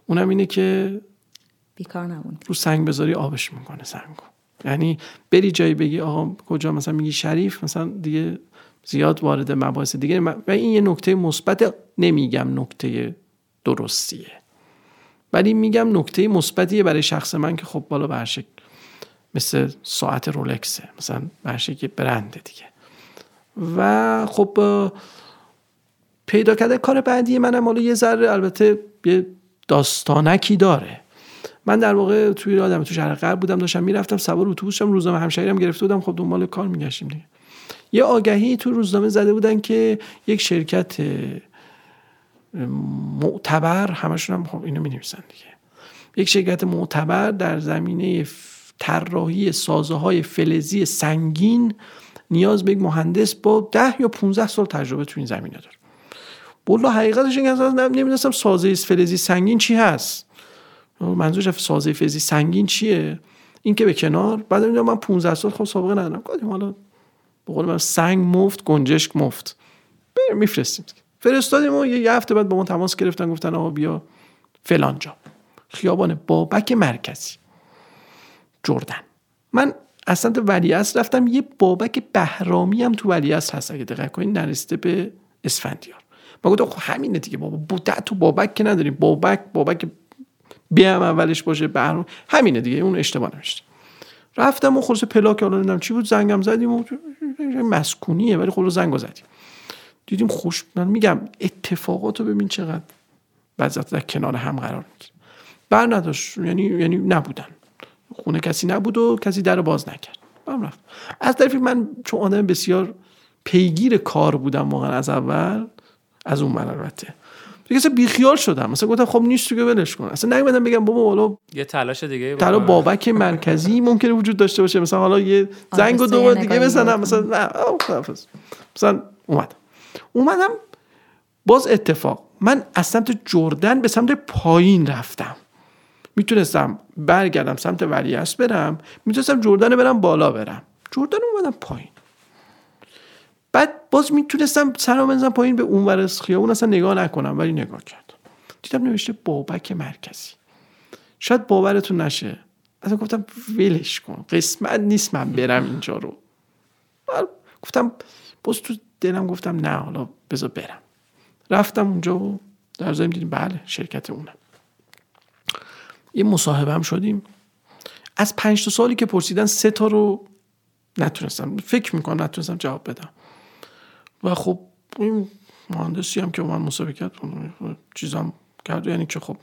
اونم اینه که بیکار نموند. رو سنگ بذاری آبش میکنه سنگو. یعنی بری جایی بگی آقا کجا، مثلا میگی شریف مثلا دیگه زیاد وارد مباحث دیگه. و این یه نکته مثبت، نمیگم نکته درستیه ولی میگم نکته مثبتیه برای شخص من که خب بالا برشک مثل ساعت رولکسه، مثلا برشک یه برنده دیگه. و خب پیدا کردن کار بعدی منم حالا یه ذره البته یه داستانکی داره. من در واقع توی رادم تو شهر غرب بودم، داشتم میرفتم سوار اتوبوس شدم، روزنامه همشهریام گرفته بودم، خب دنبال کار میگشتیم دیگه. یه آگهی تو روزنامه زده بودن که یک شرکت معتبر، همشون هم خب اینو می‌نویسن دیگه، یک شرکت معتبر در زمینه طراحی سازه‌های فلزی سنگین نیاز به یک مهندس با ده یا پانزده سال تجربه تو این زمینه داره. والله حقیقتش اینه که اصلا نمی‌دونستم سازه فلزی سنگین چی هست. منظورش سازه فلزی سنگین چیه؟ این که به کنار. بعد می‌دونم من پانزده سال خب سابقه ندارم. گفتم حالا به قول من سنگ مفت گنجشک مفت میفرستیم. فرستادیم و یه هفته بعد با ما تماس گرفتن، گفتن آقا بیا فلان جا، خیابان بابک مرکزی جردن. من اصلا تو ولیعصر رفتم، یه بابک بهرامی هم تو ولیعصر هست اگه دقیق کنین، نرسیده به اسفندیار. ما گفتم خب همینه دیگه بابا، بوده تو بابک که نداریم، بابک بابک بیام اولش باشه بهرامی، همینه دیگه، اون اشتباه نمیشه. رفتم و خلاص پلاک حالا نمیدونم چی بود، زنگم زدیم و مسکونیه ولی خلاص زنگو زدیم. دیدیم خوش، من میگم اتفاقاتو ببین چقدر بعضی در کنار هم قرار میگیره. بر نداشت، یعنی یعنی نبودن، خونه کسی نبود و کسی درو باز نکرد. من رفت از طرفی من چون آدم بسیار پیگیر کار بودم واقعا از اول، از اون من البته دیگه بیخیال شدم، مثلا گفتم خب نیست دیگه ولش کن، اصلا نمیدونم بگم بابا حالا یه تلاش دیگه تلا بابک مرکزی ممکنه وجود داشته باشه، مثلا حالا یه زنگو دو بار دیگه بزنم، مثلا نه خلاص. مثلا اومد اومدم باز اتفاق، من از سمت جردن به سمت پایین رفتم، میتونستم برگردم سمت ولیعصر برم، میتونستم جردن برم بالا برم، جردن اومدم پایین. بعد باز میتونستم سرم بزنم پایین به اون ور خیابون اصلا نگاه نکنم، ولی نگاه کردم دیدم نوشته بابک مرکزی. شاید باورتون نشه، اصلا گفتم ولش کن، قسمت نیست من برم اینجا رو. گفتم باز تو دلم گفتم نه حالا بذار برم. رفتم اونجا و در ضمن دیدم بله شرکت اونم. یه مصاحبه هم شدیم. از پنج تا سالی که پرسیدن سه تا رو نتونستم، فکر میکنم نتونستم جواب بدم. و خب این مهندسی هم که من مصاحبه کرد چیزام کرد، یعنی که خب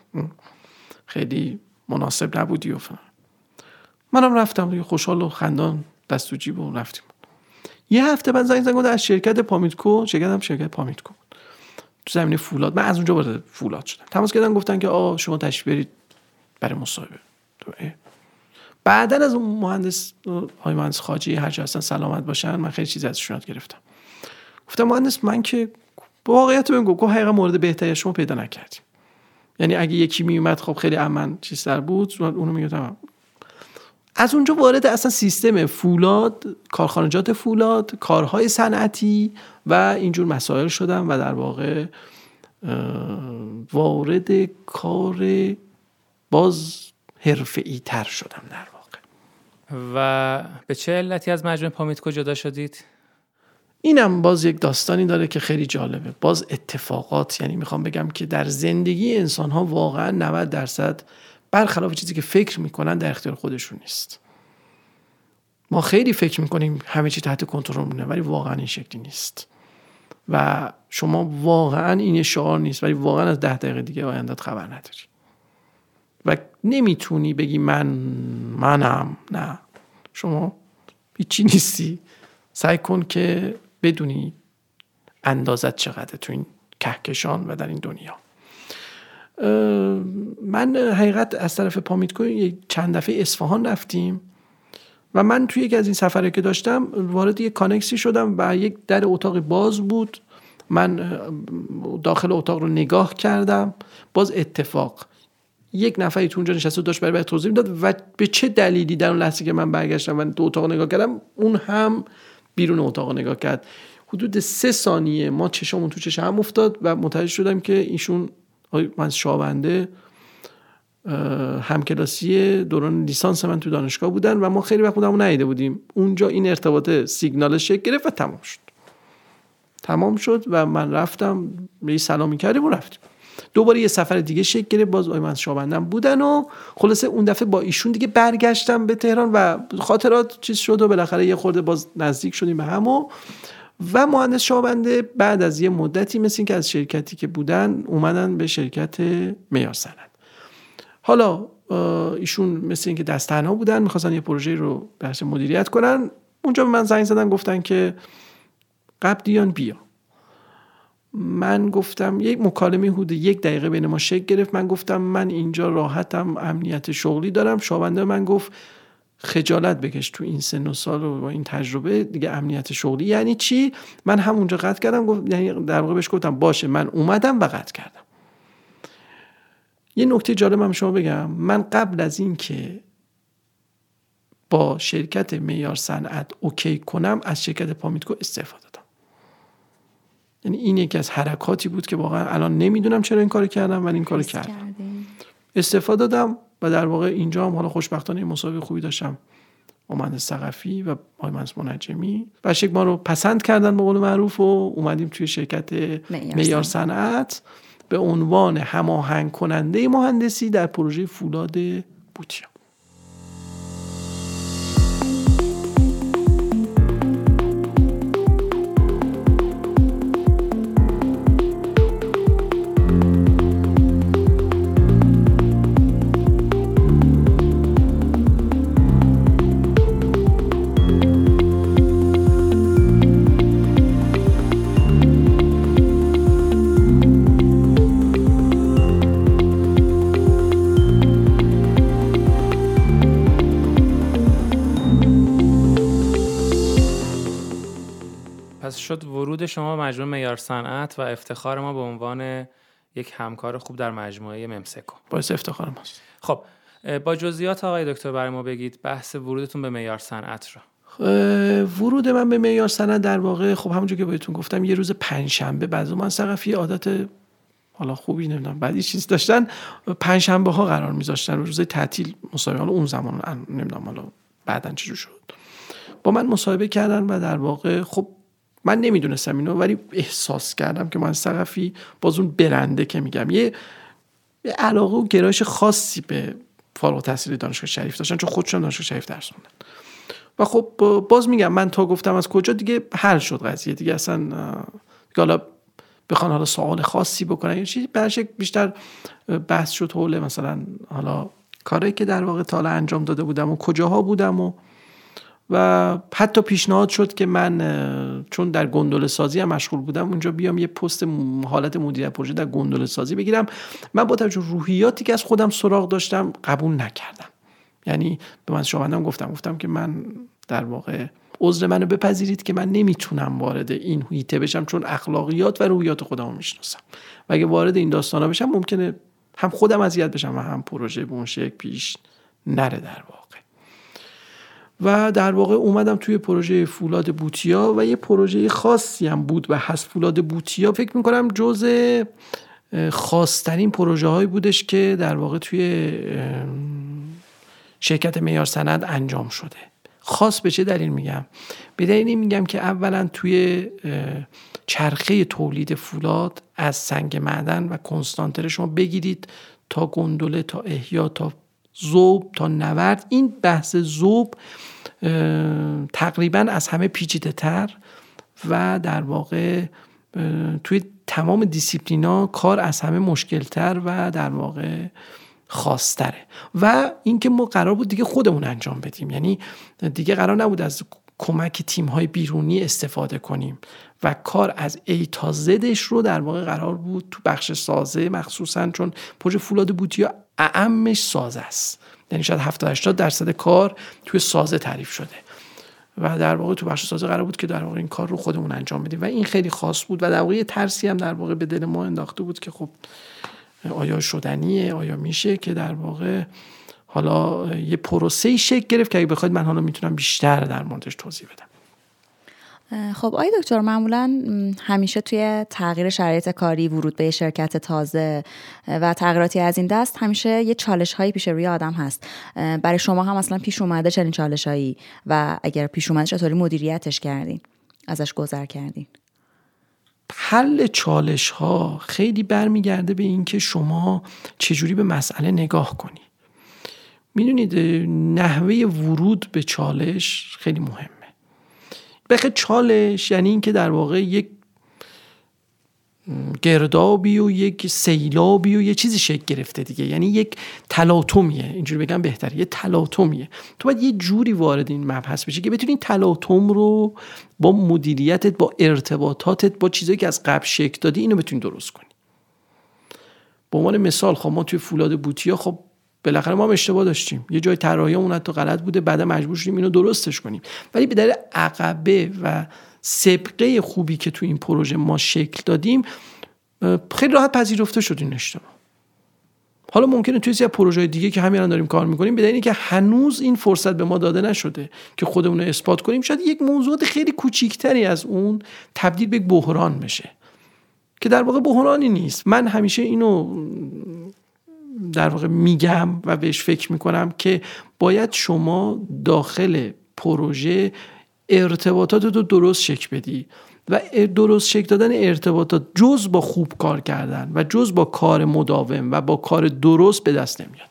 خیلی مناسب نبودی و فلان. منم رفتم دیگه خوشحال و خندان دست تو جیب و رفتیم. یه هفته بعد زنگ زدن از شرکت پامیتکو، شرکتم شرکت پامیتکو تو زمینه فولاد، من از اونجا وارد فولاد شدم. تماس کردن گفتن که آ شما تشریف برید برای مصاحبه. بعدن از اون مهندس های مهندس خاجی هر جا هستن سلامت باشن، من خیلی چیز ازشون یاد گرفتم. گفتم مهندس من که واقعیت بهم گفت، حقیقت مورد بهتری شما پیدا نکردیم، یعنی اگه یکی میومد خب خیلی امن چیز سر بود اونو میگفتم. از اونجا وارد اصلا سیستم فولاد، کارخانجات فولاد، کارهای صنعتی و اینجور مسائل شدم و در واقع وارد کار باز حرفه‌ای تر شدم در واقع. و به چه علتی از مجموعه پامیتکو جدا شدید؟ اینم باز یک داستانی داره که خیلی جالبه، باز اتفاقات. یعنی میخوام بگم که در زندگی انسان‌ها واقعا نود درصد برخلاف چیزی که فکر میکنن در اختیار خودشون نیست. ما خیلی فکر میکنیم همه چی تحت کنترلمونه ولی واقعا این شکلی نیست. و شما واقعا این شعار نیست ولی واقعا از ده دقیقه دیگه آینده‌ات خبر نداری و نمیتونی بگی من منم، نه شما هیچی نیستی. سعی کن که بدونی اندازت چقدر تو این کهکشان و در این دنیا. من حقیقت از طرف پامیتکو چند دفعه اصفهان رفتیم و من توی یکی از این سفرهایی که داشتم وارد یک کانکسی شدم و یک در اتاق باز بود، من داخل اتاق رو نگاه کردم. باز اتفاق یک نفری تو اونجا نشسته داشت برای توضیح میداد و به چه دلیلی در اون لحظه که من برگشتم و تو اتاق نگاه کردم، اون هم بیرون اتاق نگاه کرد. حدود سه ثانیه ما چشمون تو چشم هم افتاد و متوجه شدم که ایشون من شاهبنده همکلاسی دوران لیسانس من تو دانشگاه بودن و ما خیلی وقت خودمون ندیده بودیم. اونجا این ارتباط سیگنال شکل گرفت و تمام شد تمام شد و من رفتم، یه سلامی کردیم و رفتیم. دوباره یه سفر دیگه شکل گرفت، باز من شاهبنده بودن و خلاصه اون دفعه با ایشون دیگه برگشتم به تهران و خاطرات چیز شد و بالاخره یه خورده باز نزدیک شدیم به هم. و و مهندس شاهبنده بعد از یه مدتی مثل اینکه از شرکتی که بودن اومدن به شرکت میار صنعت. حالا ایشون مثل اینکه دست تنها بودن، میخواستن یه پروژه رو بحث مدیریت کنن. اونجا به من زنگ زدن، گفتن که قبادیان بیا. من گفتم، یک مکالمه حدود یک دقیقه بین ما شکل گرفت. من گفتم من اینجا راحتم، امنیت شغلی دارم. شاهبنده من گفت خجالت بکش، تو این سن و سال و با این تجربه دیگه امنیت شغلی یعنی چی؟ من همونجا قطع کردم، گفت یعنی در واقع بهش گفتم باشه، من اومدم و قطع کردم. یه نکته جالب هم شما بگم، من قبل از این که با شرکت میار صنعت اوکی کنم از شرکت پامیتکو استفاده دادم. یعنی این یکی از حرکاتی بود که واقعا الان نمیدونم چرا این کارو کردم، ولی این کارو کردم. استفاده دادم و در واقع اینجا هم حالا خوشبختانه مسابقه خوبی داشتم. اومد ثقفی و آیمنس منجمی و شک ما رو پسند کردن به قول معروف و اومدیم توی شرکت میار صنعت به عنوان هماهنگ کننده مهندسی در پروژه فولاد بوتیا. شد ورود شما مجموعه معیار صنعت و افتخار ما به عنوان یک همکار خوب در مجموعه ممسکو. باعث افتخار ماست. خب با جزئیات آقای دکتر برای ما بگید بحث ورودتون به معیار صنعت رو. ورود من به معیار صنعت در واقع خب همونجوری که بهتون گفتم یه روز پنجشنبه، بعضی من ثقفی عادت حالا خوبی نمیدونم بعضی چیز داشتن، پنجشنبه ها قرار میذاشتن روز تعطیل مسابقه. حالا اون زمان نمیدونم حالا بعدن چجوری شد، با من مسابقه کردن و در واقع خب من نمیدونستم اینو، ولی احساس کردم که من ثقفی باز اون برنده که میگم یه علاقه و گرایش خاصی به فارغ التحصیلی دانشگاه شریف داشتن، چون خودشون دانشگاه شریف درس خوندن. و خب باز میگم من تا گفتم از کجا دیگه حل شد قضیه دیگه، اصلا دیگه حالا بخوان حالا سوال خاصی بکنن یه چیزی برش، بیشتر بحث شد حول مثلا حالا کاری که در واقع تا حالا انجام داده بودم و کجاها بودم و و حتی پیشنهاد شد که من چون در گندوله سازی هم مشغول بودم اونجا بیام یه پست حالت مدیر پروژه در گندوله سازی بگیرم. من با توجه روحیاتی که از خودم سراغ داشتم قبول نکردم. یعنی به من شاهبنده گفتم گفتم که من در واقع عذر منو بپذیرید که من نمیتونم وارد این هیته بشم، چون اخلاقیات و روحیات خودمو میشناسم و اگه وارد این داستانا بشم ممکنه هم خودم اذیت بشم و هم پروژه به اون شکل پیش نره در واقع. و در واقع اومدم توی پروژه فولاد بوتیا و یه پروژه خاصی هم بود و هست. فولاد بوتیا فکر میکنم جزء خاصترین پروژه هایی بودش که در واقع توی شرکت معیار صنعت انجام شده. خاص به چه دلیل میگم؟ به دلیلی میگم که اولا توی چرخه تولید فولاد از سنگ معدن و کنستانتره شما بگیرید تا گندوله تا احیا تا ذوب تا نورد، این بحث ذوب تقریبا از همه پیچیده تر و در واقع توی تمام دیسیپلینا کار از همه مشکل تر و در واقع خاص‌تره. و اینکه ما قرار بود دیگه خودمون انجام بدیم، یعنی دیگه قرار نبود از کمک تیم‌های بیرونی استفاده کنیم و کار از ای تا زدش رو در واقع قرار بود تو بخش سازه، مخصوصا چون پروژه فولاد بوتیا اعمش سازه است، یعنی شاید هفتاد هشتاد درصد کار توی سازه تعریف شده و در واقع تو بخش سازه قرار بود که در واقع این کار رو خودمون انجام بدیم و این خیلی خاص بود و در واقع یه ترسی هم در واقع به دل ما انداخته بود که خب آیا شدنیه، آیا میشه که در واقع حالا یه پروسه‌ای شکل گرفت که اگه بخواید من حالا میتونم بیشتر در موردش توضیح بدم. خب آقای دکتر، معمولا همیشه توی تغییر شرایط کاری، ورود به شرکت تازه و تغییراتی از این دست همیشه یه چالش هایی پیش روی آدم هست. برای شما هم اصلا پیش اومده چنین چالش هایی و اگر پیش اومده چطوری مدیریتش کردین، ازش گذر کردین؟ حل چالش ها خیلی برمیگرده به این که شما چجوری به مسئله نگاه کنی. میدونید نحوه ورود به چالش خیلی مهمه. بخه چالش یعنی این که در واقع یک گردابی و یک سیلابی و یه چیزی شکل گرفته دیگه، یعنی یک تلاطمیه، اینجوری بگم بهتره، یه تلاطمیه. تو باید یه جوری وارد این مبحث بشی که بتونی تلاطم رو با مدیریتت، با ارتباطاتت، با چیزایی که از قبل شکل دادی اینو بتونی درست کنی. به عنوان مثال خب ما توی فولاد بوتیا خب بالاخره ما هم اشتباه داشتیم، یه جای طراحیمون حتی غلط بوده، بعد مجبور شدیم اینو درستش کنیم، ولی به دلیل عقبه و سابقه خوبی که تو این پروژه ما شکل دادیم خیلی راحت پذیرفته شد این اشتباه. حالا ممکنه توی یه پروژه دیگه که همین الان داریم کار می‌کنیم به دلیل اینکه هنوز این فرصت به ما داده نشده که خودمون رو اثبات کنیم، شاید یک موضوع خیلی کوچیکتری از اون تبدیل به بحران بشه که در واقع بحرانی نیست. من همیشه اینو در واقع میگم و بهش فکر میکنم که باید شما داخل پروژه ارتباطاتتو درست شکل بدی و درست شکل دادن ارتباطات جز با خوب کار کردن و جز با کار مداوم و با کار درست به دست نمیاد.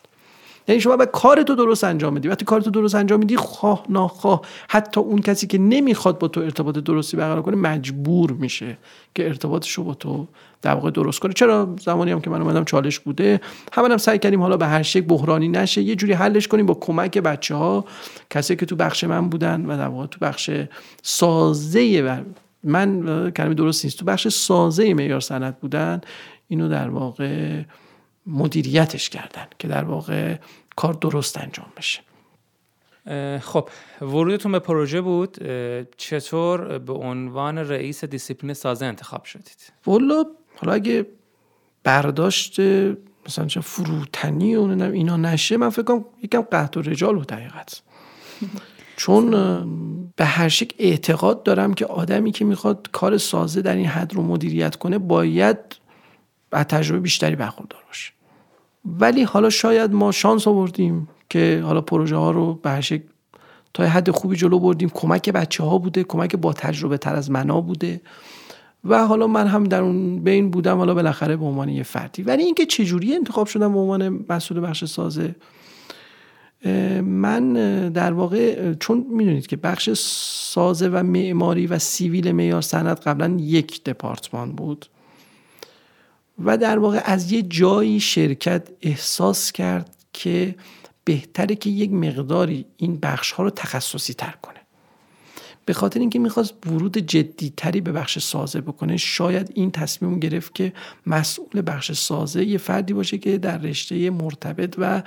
یعنی شما باید کارتو درست انجام بدی. وقتی کارتو درست انجام میدی خواه ناخواه حتی اون کسی که نمیخواد با تو ارتباط درستی برقرار کنه مجبور میشه که ارتباطشو با تو در واقع درست کنه. چرا زمانی هم که من اومدم چالش بوده، همون هم سعی کردیم حالا به هر شکل بحرانی نشه یه جوری حلش کنیم با کمک بچه‌ها، کسایی که تو بخش من بودن و در واقع تو بخش سازه من، کلمه درست نیست، تو بخش سازه معیار صنعت بودن، اینو در واقع مدیریتش کردن که در واقع کار درست انجام بشه. خب ورودتون به پروژه بود، چطور به عنوان رئیس دیسیپلین سازه انتخاب شدید؟ والا حالا اگه برداشت مثلا چه فروتنی و اینا نشه، من فکر کنم یکم قحط و رجال بود حقیقت. چون به هر شکل اعتقاد دارم که آدمی که میخواد کار سازه در این حد رو مدیریت کنه باید از تجربه بیشتری برخوردار باشه. ولی حالا شاید ما شانس آوردیم که حالا پروژه ها رو به هر شکل تا حد خوبی جلو بردیم، کمک بچه ها بوده، کمک با تجربه تر از منا بوده و حالا من هم در اون بین بودم، حالا بالاخره به عنوان یه فردی. ولی اینکه چه جوری انتخاب شدم به عنوان مسئول بخش سازه، من در واقع چون میدونید که بخش سازه و معماری و سیویل معیار صنعت قبلا یک دپارتمان بود و در واقع از یه جایی شرکت احساس کرد که بهتره که یک مقداری این بخش‌ها رو تخصصی تر کنه. به خاطر اینکه می‌خواست ورود جدی‌تری به بخش سازه بکنه، شاید این تصمیم گرفت که مسئول بخش سازه یه فردی باشه که در رشته مرتبط و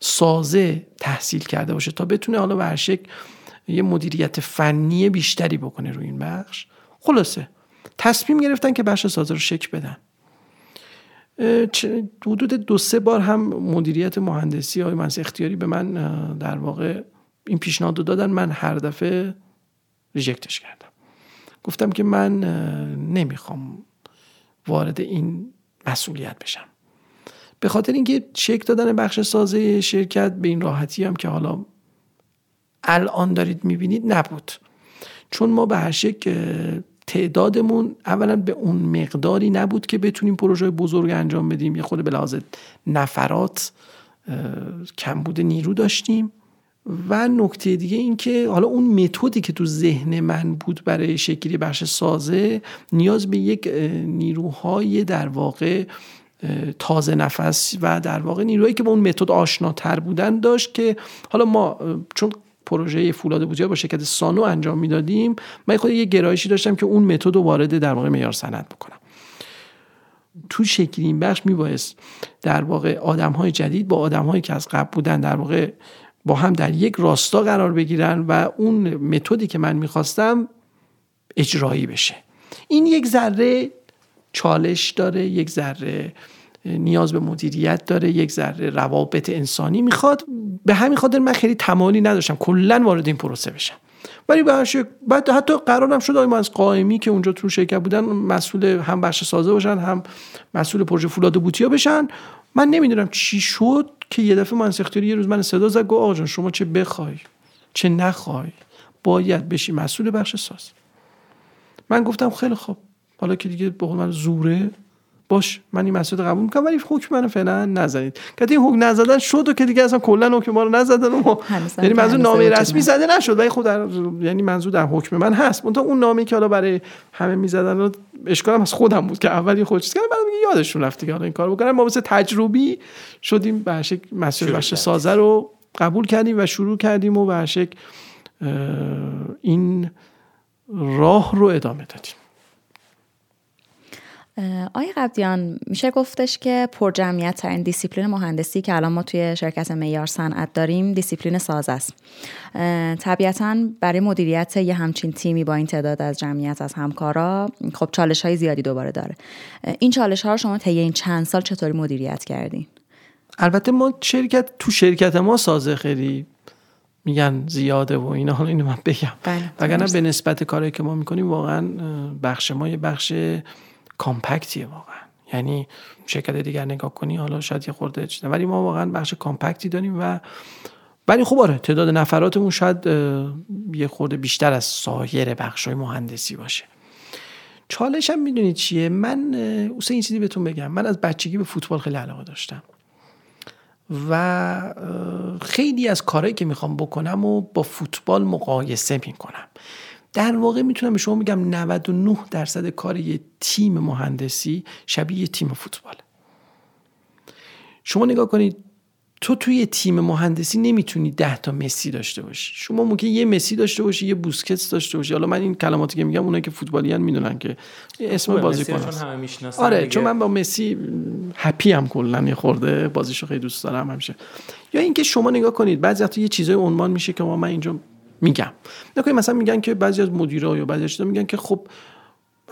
سازه تحصیل کرده باشه تا بتونه حالا به هر شکل یه مدیریت فنی بیشتری بکنه روی این بخش. خلاصه تصمیم گرفتن که بخش سازه رو شکل بدن. حدود دو سه بار هم مدیریت مهندسی آقای منصور اختیاری به من در واقع این پیشنهاد رو دادن، من هر دفعه ریجکتش کردم، گفتم که من نمیخوام وارد این مسئولیت بشم. به خاطر اینکه چک دادن بخش سازه شرکت به این راحتی هم که حالا الان دارید میبینید نبود، چون ما به هر شکل تعدادمون اولا به اون مقداری نبود که بتونیم پروژه بزرگ انجام بدیم، یه خود به لحاظ نفرات کم بوده نیرو داشتیم و نکته دیگه این که حالا اون متدی که تو ذهن من بود برای شکلی بخش سازه نیاز به یک نیروهای در واقع تازه نفس و در واقع نیروهایی که با اون متد آشناتر بودن داشت که حالا ما چون پروژه فولاد بوتیا با شرکت سانو انجام میدادیم، من خود یه گرایشی داشتم که اون متد رو وارد در واقع معیار صنعت بکنم. تو شکل این بخش میبایست در واقع آدم‌های جدید با آدم‌هایی که از قبل بودن در واقع با هم در یک راستا قرار بگیرن و اون متدی که من میخواستم اجرایی بشه. این یک ذره چالش داره، یک ذره نیاز به مدیریت داره، یک ذره روابط انسانی میخواد. به همین خاطر من خیلی تمایلی نداشتم کلا وارد این پروسه بشم. ولی به هر شکل بعد حتی قرارم شد آقای از قائمی که اونجا تو شرکت بودن مسئول هم بخش سازه باشن، هم مسئول پروژه فولاد بوتیا بشن. من نمیدونم چی شد که یه دفعه من سختیاری یه روز من صدا زد، گفت آقا جان شما چه بخوای چه نخوای باید بشی مسئول بخش ساز. من گفتم خیلی خوب، حالا که دیگه به قول من زوره، باش من این مسئولیت قبول میکنم، ولی حکم منو فعلا نزنید. گفتم این حکم نزدن شد و که دیگه اصلا کلا حکم ما رو نزدن و ما، یعنی منظور نامه رسمی زده نشد، ولی خود یعنی منظور در حکم من هست. منتها اون نامه‌ای که حالا برای همه میزدن رو اشکالم از خودم بود که اولی خودش چیز کردم، بعد دیگه یادشون رفت دیگه حالا این کارو بکنم. ما واسه تجربی شدیم به شک مسئول بخش سازه رو قبول کردیم و شروع کردیم و به شک این راه رو ادامه دادیم. آقای قبادیان، میشه گفتش که پرجمعیت ترین دیسیپلین مهندسی که الان ما توی شرکت میار صنعت داریم دیسیپلین ساز است. طبیعتاً برای مدیریت یه همچین تیمی با این تعداد از جمعیت از همکارا خب چالش‌های زیادی دوباره داره. این چالش‌ها رو شما طی این چند سال چطوری مدیریت کردین؟ البته ما شرکت تو شرکت ما سازه خیلی میگن زیاده و اینا، حالا اینو من بگم. وگرنه به نسبت کاری که ما می‌کنیم واقعاً بخش ما یه بخش کامپکتیه واقعا، یعنی شرکت دیگر نگاه کنی حالا شاید یه خورده چیزه، ولی ما واقعا بخش کامپکتی داریم و ولی خب آره تعداد نفراتمون شاید یه خورده بیشتر از سایر بخش‌های مهندسی باشه. چالش هم میدونید چیه، من اصلا این چیزی بهتون بگم، من از بچگی به فوتبال خیلی علاقه داشتم و خیلی از کارهایی که میخوام بکنم و با فوتبال مقایسه میکنم. در واقع میتونم به شما میگم نود و نه درصد کار یه تیم مهندسی شبیه تیم فوتبال. شما نگاه کنید، تو توی تیم مهندسی نمیتونی ده تا مسی داشته باشی. شما ممکن یه مسی داشته باشی، یه بوسکتس داشته باشی. حالا من این کلماتی که میگم اونایی که فوتبالیان میدونن که اسم بازیکناست. آره دیگه. چون من با مسی هپی ام کلا یه خورده، بازیشو خیلی دوست دارم همیشه. یا اینکه شما نگاه کنید بعضی وقتا یه چیزای عنوان میشه که ما من اینجا میگم نکنید، مثلا میگن که بعضی از مدیرها یا بعضی اشتا میگن که خب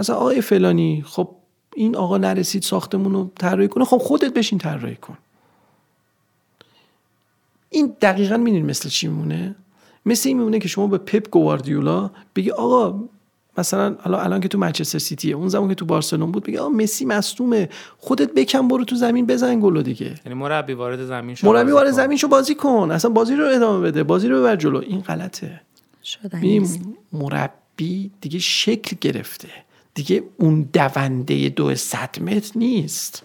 مثلا آقای فلانی، خب این آقا نرسید ساختمون رو طراحی کنه، خب خودت بشین طراحی کن. این دقیقاً میدونید مثل چی میمونه؟ مثل این میمونه که شما به پپ گواردیولا بگی آقا مثلا حالا الان که تو منچستر سیتیه، اون زمان که تو بارسلون بود، بگی آقا مسی مصدومه، خودت بکن برو تو زمین بزن گلو دیگه. یعنی مربی وارد زمین شو، مربی وارد زمین شو بازی کن، اصلا بازی رو ادامه بده، بازی رو ببر جلو. این غلطه. ببین مربی دیگه شکل گرفته، دیگه اون دونده دویست متر نیست.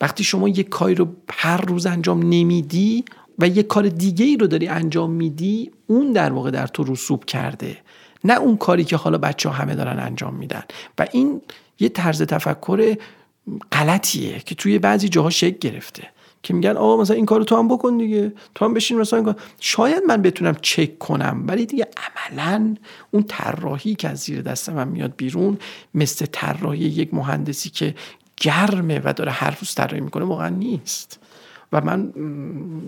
وقتی شما یک کاری رو هر روز انجام نمیدی و یک کار دیگه ای رو داری انجام میدی، اون در واقع در تو رسوب کرده، نه اون کاری که حالا بچه ها همه دارن انجام میدن. و این یه طرز تفکر غلطیه که توی بعضی جاها شکل گرفته که میگن آقا مثلا این کارو تو هم بکن دیگه، تو هم بشین مثلا این کار. شاید من بتونم چک کنم، ولی دیگه عملاً اون طراحی که از زیر دست من میاد بیرون مثل طراحی یک مهندسی که گرمه و داره هر روز طراحی میکنه واقعا نیست. و من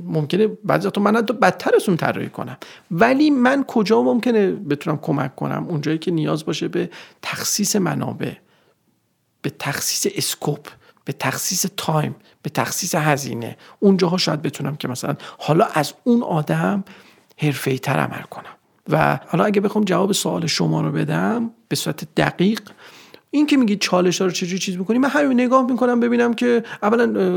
ممکنه بعضی وقتا من حتی بدتر از اون طراحی کنم، ولی من کجا ممکنه بتونم کمک کنم؟ اونجایی که نیاز باشه به تخصیص منابع، به تخصیص اسکوپ، به تخصیص تایم، به تخصیص هزینه، اونجاها شاید بتونم که مثلا حالا از اون آدم حرفه‌ای تر عمل کنم. و حالا اگه بخوام جواب سوال شما رو بدم به صورت دقیق، این که میگید چالش‌ها رو چجوری چیز می‌کنی، من همین نگاه می‌کنم ببینم که اولا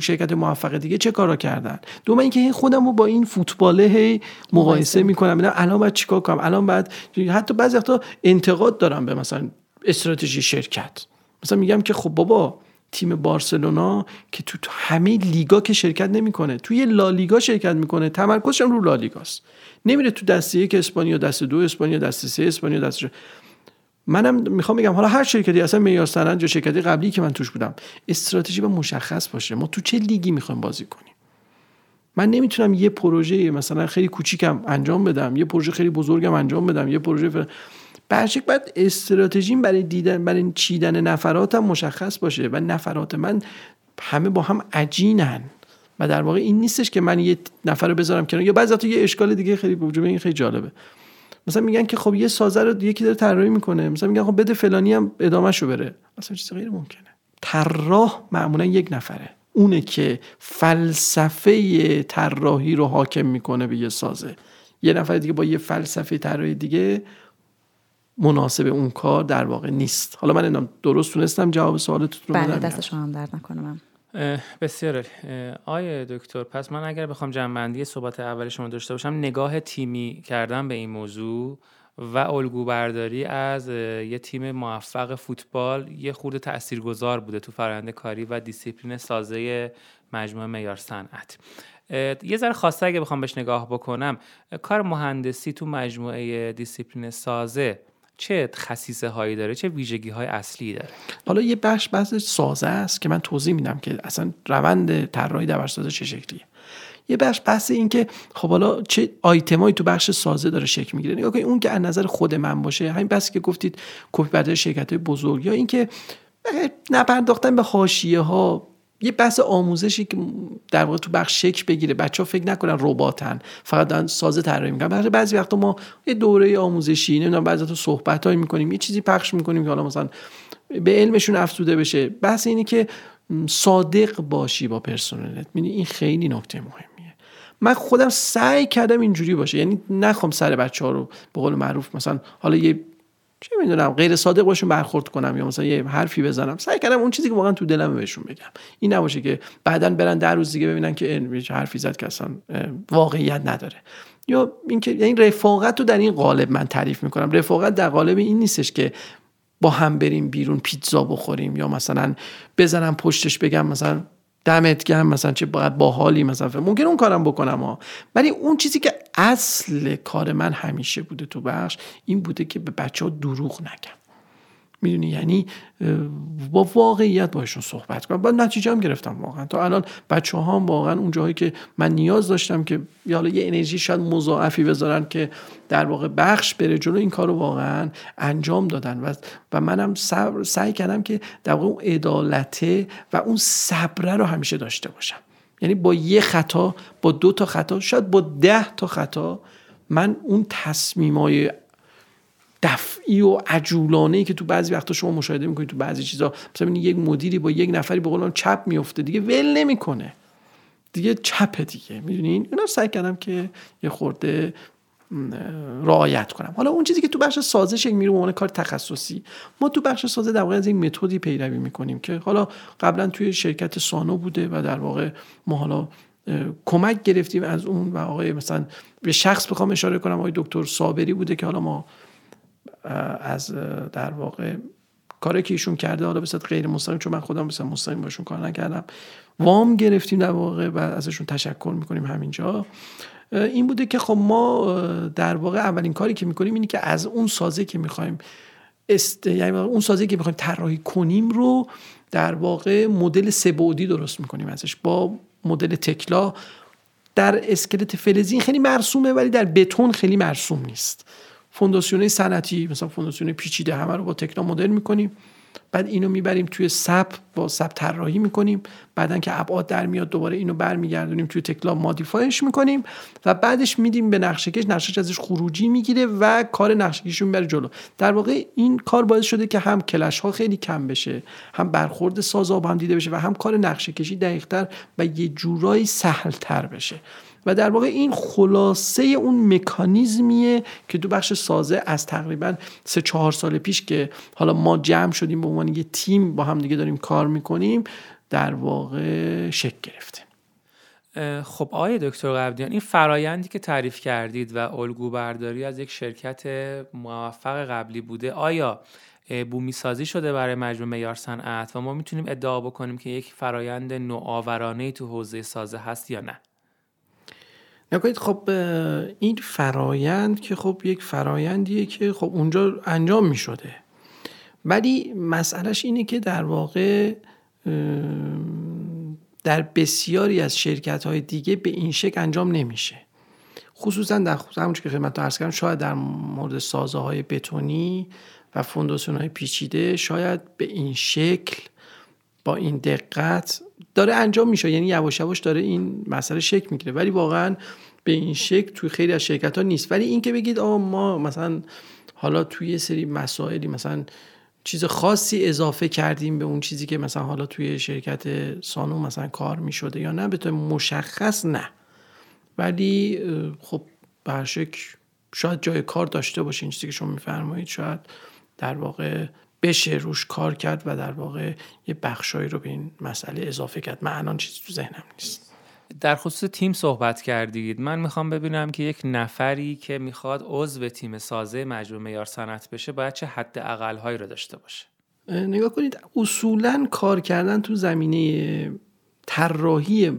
شرکت موفق دیگه چه کارا کردن، دوم اینکه خودم رو با این فوتباله هی مقایسه می‌کنم، ببینم الان بعد چیکار کنم. الان بعد حتی بعضی وقتا انتقاد دارم به مثلا استراتژی شرکت، مثلا میگم که خب بابا تیم بارسلونا که تو همه لیگا که شرکت نمی‌کنه، توی لالیگا شرکت می‌کنه، تمرکزش هم رو لالیگاست، نمیره تو دسته یک اسپانیا، دسته دو اسپانیا، دسته سه اسپانیا، دسته شد. منم میخوام بگم حالا هر شرکتی، اصلا میار صنعت یا شرکتی قبلی که من توش بودم، استراتژی با مشخص باشه ما تو چه لیگی میخوایم بازی کنیم. من نمیتونم یه پروژه مثلا خیلی کوچیکم انجام بدم، یه پروژه خیلی بزرگم انجام بدم، یه پروژه فر... برشک بعد استراتژیم برای دیدن، برای چیدن نفراتم مشخص باشه و نفرات من همه با هم عجینن و در واقع این نیستش که من یه نفر رو بذارم کنار. یا بعضی وقتا یه اشکال دیگه خیلی بوجومه، این خیلی جالبه، مثلا میگن که خب یه سازه رو یکی داره طراحی میکنه، مثلا میگن خب بده فلانی هم ادامه‌شو بره. اصلا چیز غیر ممکنه. طراح معمولا یک نفره، اونه که فلسفه طراحی رو حاکم میکنه به یه سازه. یه نفر دیگه با یه فلسفه طراحی دیگه مناسب اون کار در واقع نیست. حالا من اینم درست تونستم جواب سوالتون رو بدم؟ بله، دست شما هم درد نکنم. بسیار عالی. آیه دکتر، پس من اگر بخوام جمع‌بندی صحبت اول شما داشته باشم، نگاه تیمی کردن به این موضوع و الگو برداری از یه تیم موفق فوتبال یه خورده تاثیرگذار بوده تو فرآیند کاری و دیسیپلین سازه مجموعه معیار صنعت. یه ذره خاصه اگه بخوام بهش نگاه بکنم، کار مهندسی تو مجموعه دیسیپلین سازه چه خصیصه هایی داره، چه ویژگی های اصلی داره؟ حالا یه بخش بحث سازه است که من توضیح میدم که اصلا روند طراحی دبرسازه چه شکلیه. یه بخش بحث این که خب حالا چه آیتمایی تو بخش سازه داره شکل میگیره. نگاه کنید اون که از نظر خود من باشه، همین بس که گفتید کپی برداری شرکت‌های بزرگ، یا این که نپرداختن به حاشیه ها، یه بحث آموزشی که در واقع تو بخش شکل بگیره، بچه‌ها فکر نکنن رباتن فقط دارن سازه طراحی میکنن. بعضی وقتا ما یه دوره آموزشی نمیدونم بعضی وقتا صحبتایی میکنیم، یه چیزی پخش میکنیم که حالا مثلا به علمشون افزوده بشه. بحث اینه که صادق باشی با پرسنلت، یعنی این خیلی نکته مهمیه. من خودم سعی کردم اینجوری باشه، یعنی نخوام سر بچه‌ها رو به قول معروف مثلا حالا یه چه میدونم غیر صادق باشون برخورد کنم یا مثلا یه حرفی بزنم. سعی کردم اون چیزی که واقعا تو دلمه بهشون بگم، این نباشه که بعدن برن در روز دیگه ببینن که این حرفی زد که اصلا واقعیت نداره. یا اینکه یعنی رفاقت رو در این قالب من تعریف میکنم. رفاقت در قالب این نیستش که با هم بریم بیرون پیتزا بخوریم یا مثلا بزنم پشتش بگم مثلا دمت گرم مثلا چه باحالی، مثلا ممکن اون کارم بکنم ها. ولی اون چیزی که اصل کار من همیشه بوده تو بخش این بوده که به بچه‌ها دروغ نگم، میدونی، یعنی با واقعیت باشون صحبت کنم. بعد نتیجه هم گرفتم واقعا. تا الان بچه‌ها هم واقعا اون جاهایی که من نیاز داشتم که یا حالا یه انرژی شاید مضاعفی بذارن که در واقع بخش بره جلو، این کارو واقعا انجام دادن و و منم سعی کردم که در واقع اون عدالت و اون صبر رو همیشه داشته باشم. یعنی با یه خطا، با دو تا خطا، شاید با ده تا خطا، من اون تصمیمای دفعی و عجولانه‌ای که تو بعضی وقتا شما مشاهده می‌کنید تو بعضی چیزا، مثلا یک مدیری با یک نفری به قولم چپ میفته دیگه، ول نمی‌کنه دیگه، چپ دیگه، می‌دونین، اونم سعی کردم که یه خورده رعایت کنم. حالا اون چیزی که تو بخش سازش میره اون کار تخصصی ما تو بخش سازه در واقع از این متدی پیروی می‌کنیم که حالا قبلا توی شرکت سانو بوده و در واقع ما حالا کمک گرفتیم از اون و آقای مثلا به شخص بخوام اشاره کنم، آقای دکتر صابری بوده که حالا ما از در واقع کاری که ایشون کرده، حالا بسید غیر مستقیم، چون من خودم بسید مستقیم باشون کار نکردم، وام گرفتیم در واقع و ازشون تشکر میکنیم. همینجا این بوده که خب ما در واقع اولین کاری که میکنیم اینه که از اون سازه که میخوایم است... یعنی اون سازه که میخوایم طراحی کنیم رو در واقع مدل سه بعدی درست میکنیم ازش با مدل تکلا. در اسکلت فلزی خیلی مرسومه ولی در بتون خیلی مرسوم نیست. فونداسیون صنعتی مثلا فونداسیون پیچیده همه رو با تکلا مدل میکنیم، بعد اینو میبریم توی سب با سب طراحی میکنیم، بعدن که ابعاد در میاد دوباره اینو برمیگردونیم توی تکلا مودیفایش میکنیم و بعدش میدیم به نقشه‌کش، نقشه‌کش ازش خروجی میگیره و کار نقشه‌کشی میبره جلو. در واقع این کار باعث شده که هم کلش ها خیلی کم بشه، هم برخورد سازا با هم دیده بشه و هم کار نقشه‌کشی دقیق‌تر و یه جورایی سهل‌تر بشه. و در واقع این خلاصه اون مکانیزمیه که تو بخش سازه از تقریبا سه چهار سال پیش که حالا ما جمع شدیم به عنوان یه تیم با هم دیگه داریم کار میکنیم در واقع شکل گرفته. خب آقای دکتر قبادیان، این فرایندی که تعریف کردید و الگو برداری از یک شرکت موفق قبلی بوده، آیا بومی سازی شده برای مجموعه معیار صنعت و ما میتونیم ادعا بکنیم که یک فرایند نوآورانه تو حوزه سازه هست یا نه؟ نکنید خب این فرایند که خب یک فرایندیه که خب اونجا انجام می شده، ولی مسئلهش اینه که در واقع در بسیاری از شرکت‌های دیگه به این شکل انجام نمیشه، خصوصا در همونجور که خدمتتون عرض کردم، شاید در مورد سازه های بتونی و فونداسیون های پیچیده شاید به این شکل با این دقت داره انجام میشه، یعنی یواش یواش داره این مسئله شکل میگیره، ولی واقعا به این شکل توی خیلی از شرکت ها نیست. ولی این که بگید آه ما مثلا حالا توی یه سری مسائلی مثلا چیز خاصی اضافه کردیم به اون چیزی که مثلا حالا توی شرکت سانو مثلا کار می‌شده یا نه، به طور مشخص نه، ولی خب به هر شکل شاید جای کار داشته باشه این چیزی که شما می‌فرمایید، شاید در واقع بشه روش کار کرد و در واقع یه بخشایی رو به این مسئله اضافه کرد. من الان چیزی تو ذهنم نیست. در خصوص تیم صحبت کردید، من میخوام ببینم که یک نفری که میخواد عضو تیم سازه مجموعه میار صنعت بشه باید چه حد اقل‌هایی رو داشته باشه؟ نگاه کنید، اصولاً کار کردن تو زمینه طراحی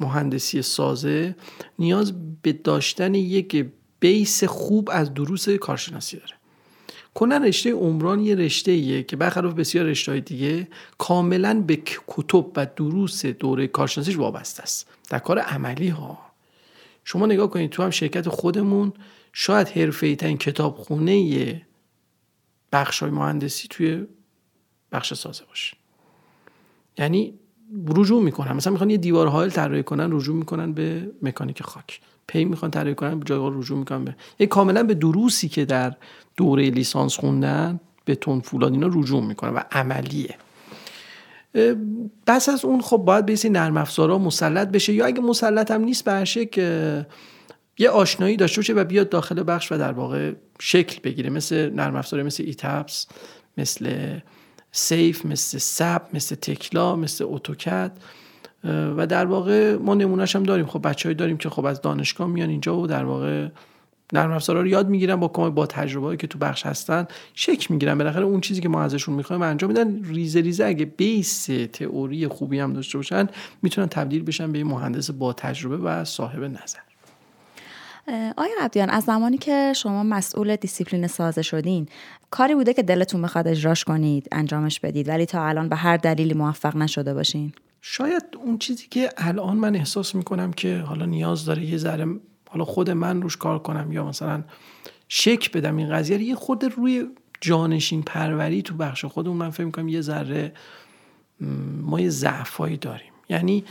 مهندسی سازه نیاز به داشتن یک بیس خوب از دروس کارشناسی داره. کلا رشته عمران یه رشته‌ایه که برخلاف بسیار رشته‌های دیگه کاملا به کتب و دروس دوره کارشناسیش وابسته است. در کار عملی ها شما نگاه کنید، تو هم شرکت خودمون شاید حرفه‌ای ترین کتابخونه بخش‌های مهندسی توی بخش سازه باشه. یعنی رجوع میکنن، مثلا میخوان یه دیوار حائل طراحی کنن، رجوع میکنن به مکانیک خاک. پی میخوان طراحی کنن، جایگاه رجوع میکنن به یعنی کاملا به دروسی که در دوره لیسانس خوندن بتون فولاد اینا رجوع میکنن و عملیه. بس از اون خب باید به این نرم افزارا مسلط بشه، یا اگه مسلط هم نیست برشه که یه آشنایی داشته باشه و بیاد داخل بخش و در واقع شکل بگیره، مثل نرم افزار مثل ایتابس، مثل سیف، مثل سب، مثل تکلا، مثل اتوکد. و در واقع ما نمونه‌اش هم داریم. خب بچه‌ای داریم که خب از دانشگاه میان اینجا و در واقع نرم افزارا رو یاد میگیرن، با کمک با تجربه‌ای که تو بخش هستن شکل میگیرن، بالاخره اون چیزی که ما ازشون می‌خوایم انجام میدن. ریزه ریزه اگه بیس تئوری خوبی هم داشته باشن میتونن تبدیل بشن به مهندس با تجربه و صاحب نظر. آقای قبادیان، از زمانی که شما مسئول دیسیپلین سازه شدین کاری بوده که دلتون بخواد اجراش کنید، انجامش بدید، ولی تا الان به هر دلیلی موفق نشده باشین؟ شاید اون چیزی که الان من احساس میکنم که حالا نیاز داره یه ذره حالا خود من روش کار کنم یا مثلا شک بدم این قضیه، یه خود روی جانشین پروری تو بخش خودمون من فکر میکنم یه ذره ما یه ضعفایی داریم. یعنی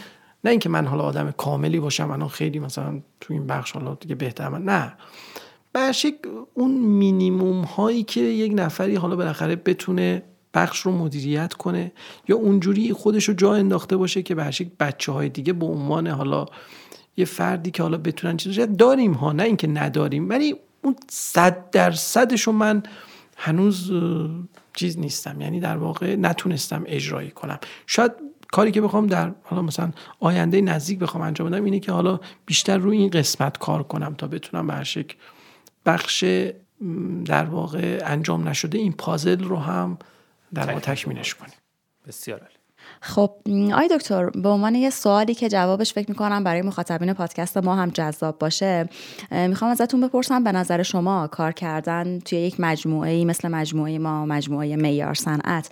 نه اینکه من حالا آدم کاملی باشم، الان خیلی مثلا تو این بخش حالا دیگه بهتر من، نه، برشک اون مینیموم هایی که یک نفری حالا بالاخره بتونه بخش رو مدیریت کنه یا اونجوری خودش رو جا انداخته باشه که برشک بچه های دیگه به عنوان حالا یه فردی که حالا بتونن چیز داریم ها، نه اینکه نداریم، ولی اون صد درصدشو من هنوز چیز نیستم، یعنی در واقع نتونستم اجرایی کنم. شاید کاری که بخوام در حالا مثلا آینده نزدیک بخوام انجام بدم اینه که حالا بیشتر روی این قسمت کار کنم تا بتونم به هر شکل بخش در واقع انجام نشده این پازل رو هم در واقع تکمیلش کنیم. بسیار عالی. خب آی دکتر، به عنوان یه سوالی که جوابش فکر می‌کنم برای مخاطبین پادکست ما هم جذاب باشه، میخوام ازتون بپرسم به نظر شما کار کردن توی یک مجموعه‌ای مثل مجموعه ما، مجموعه معیار صنعت،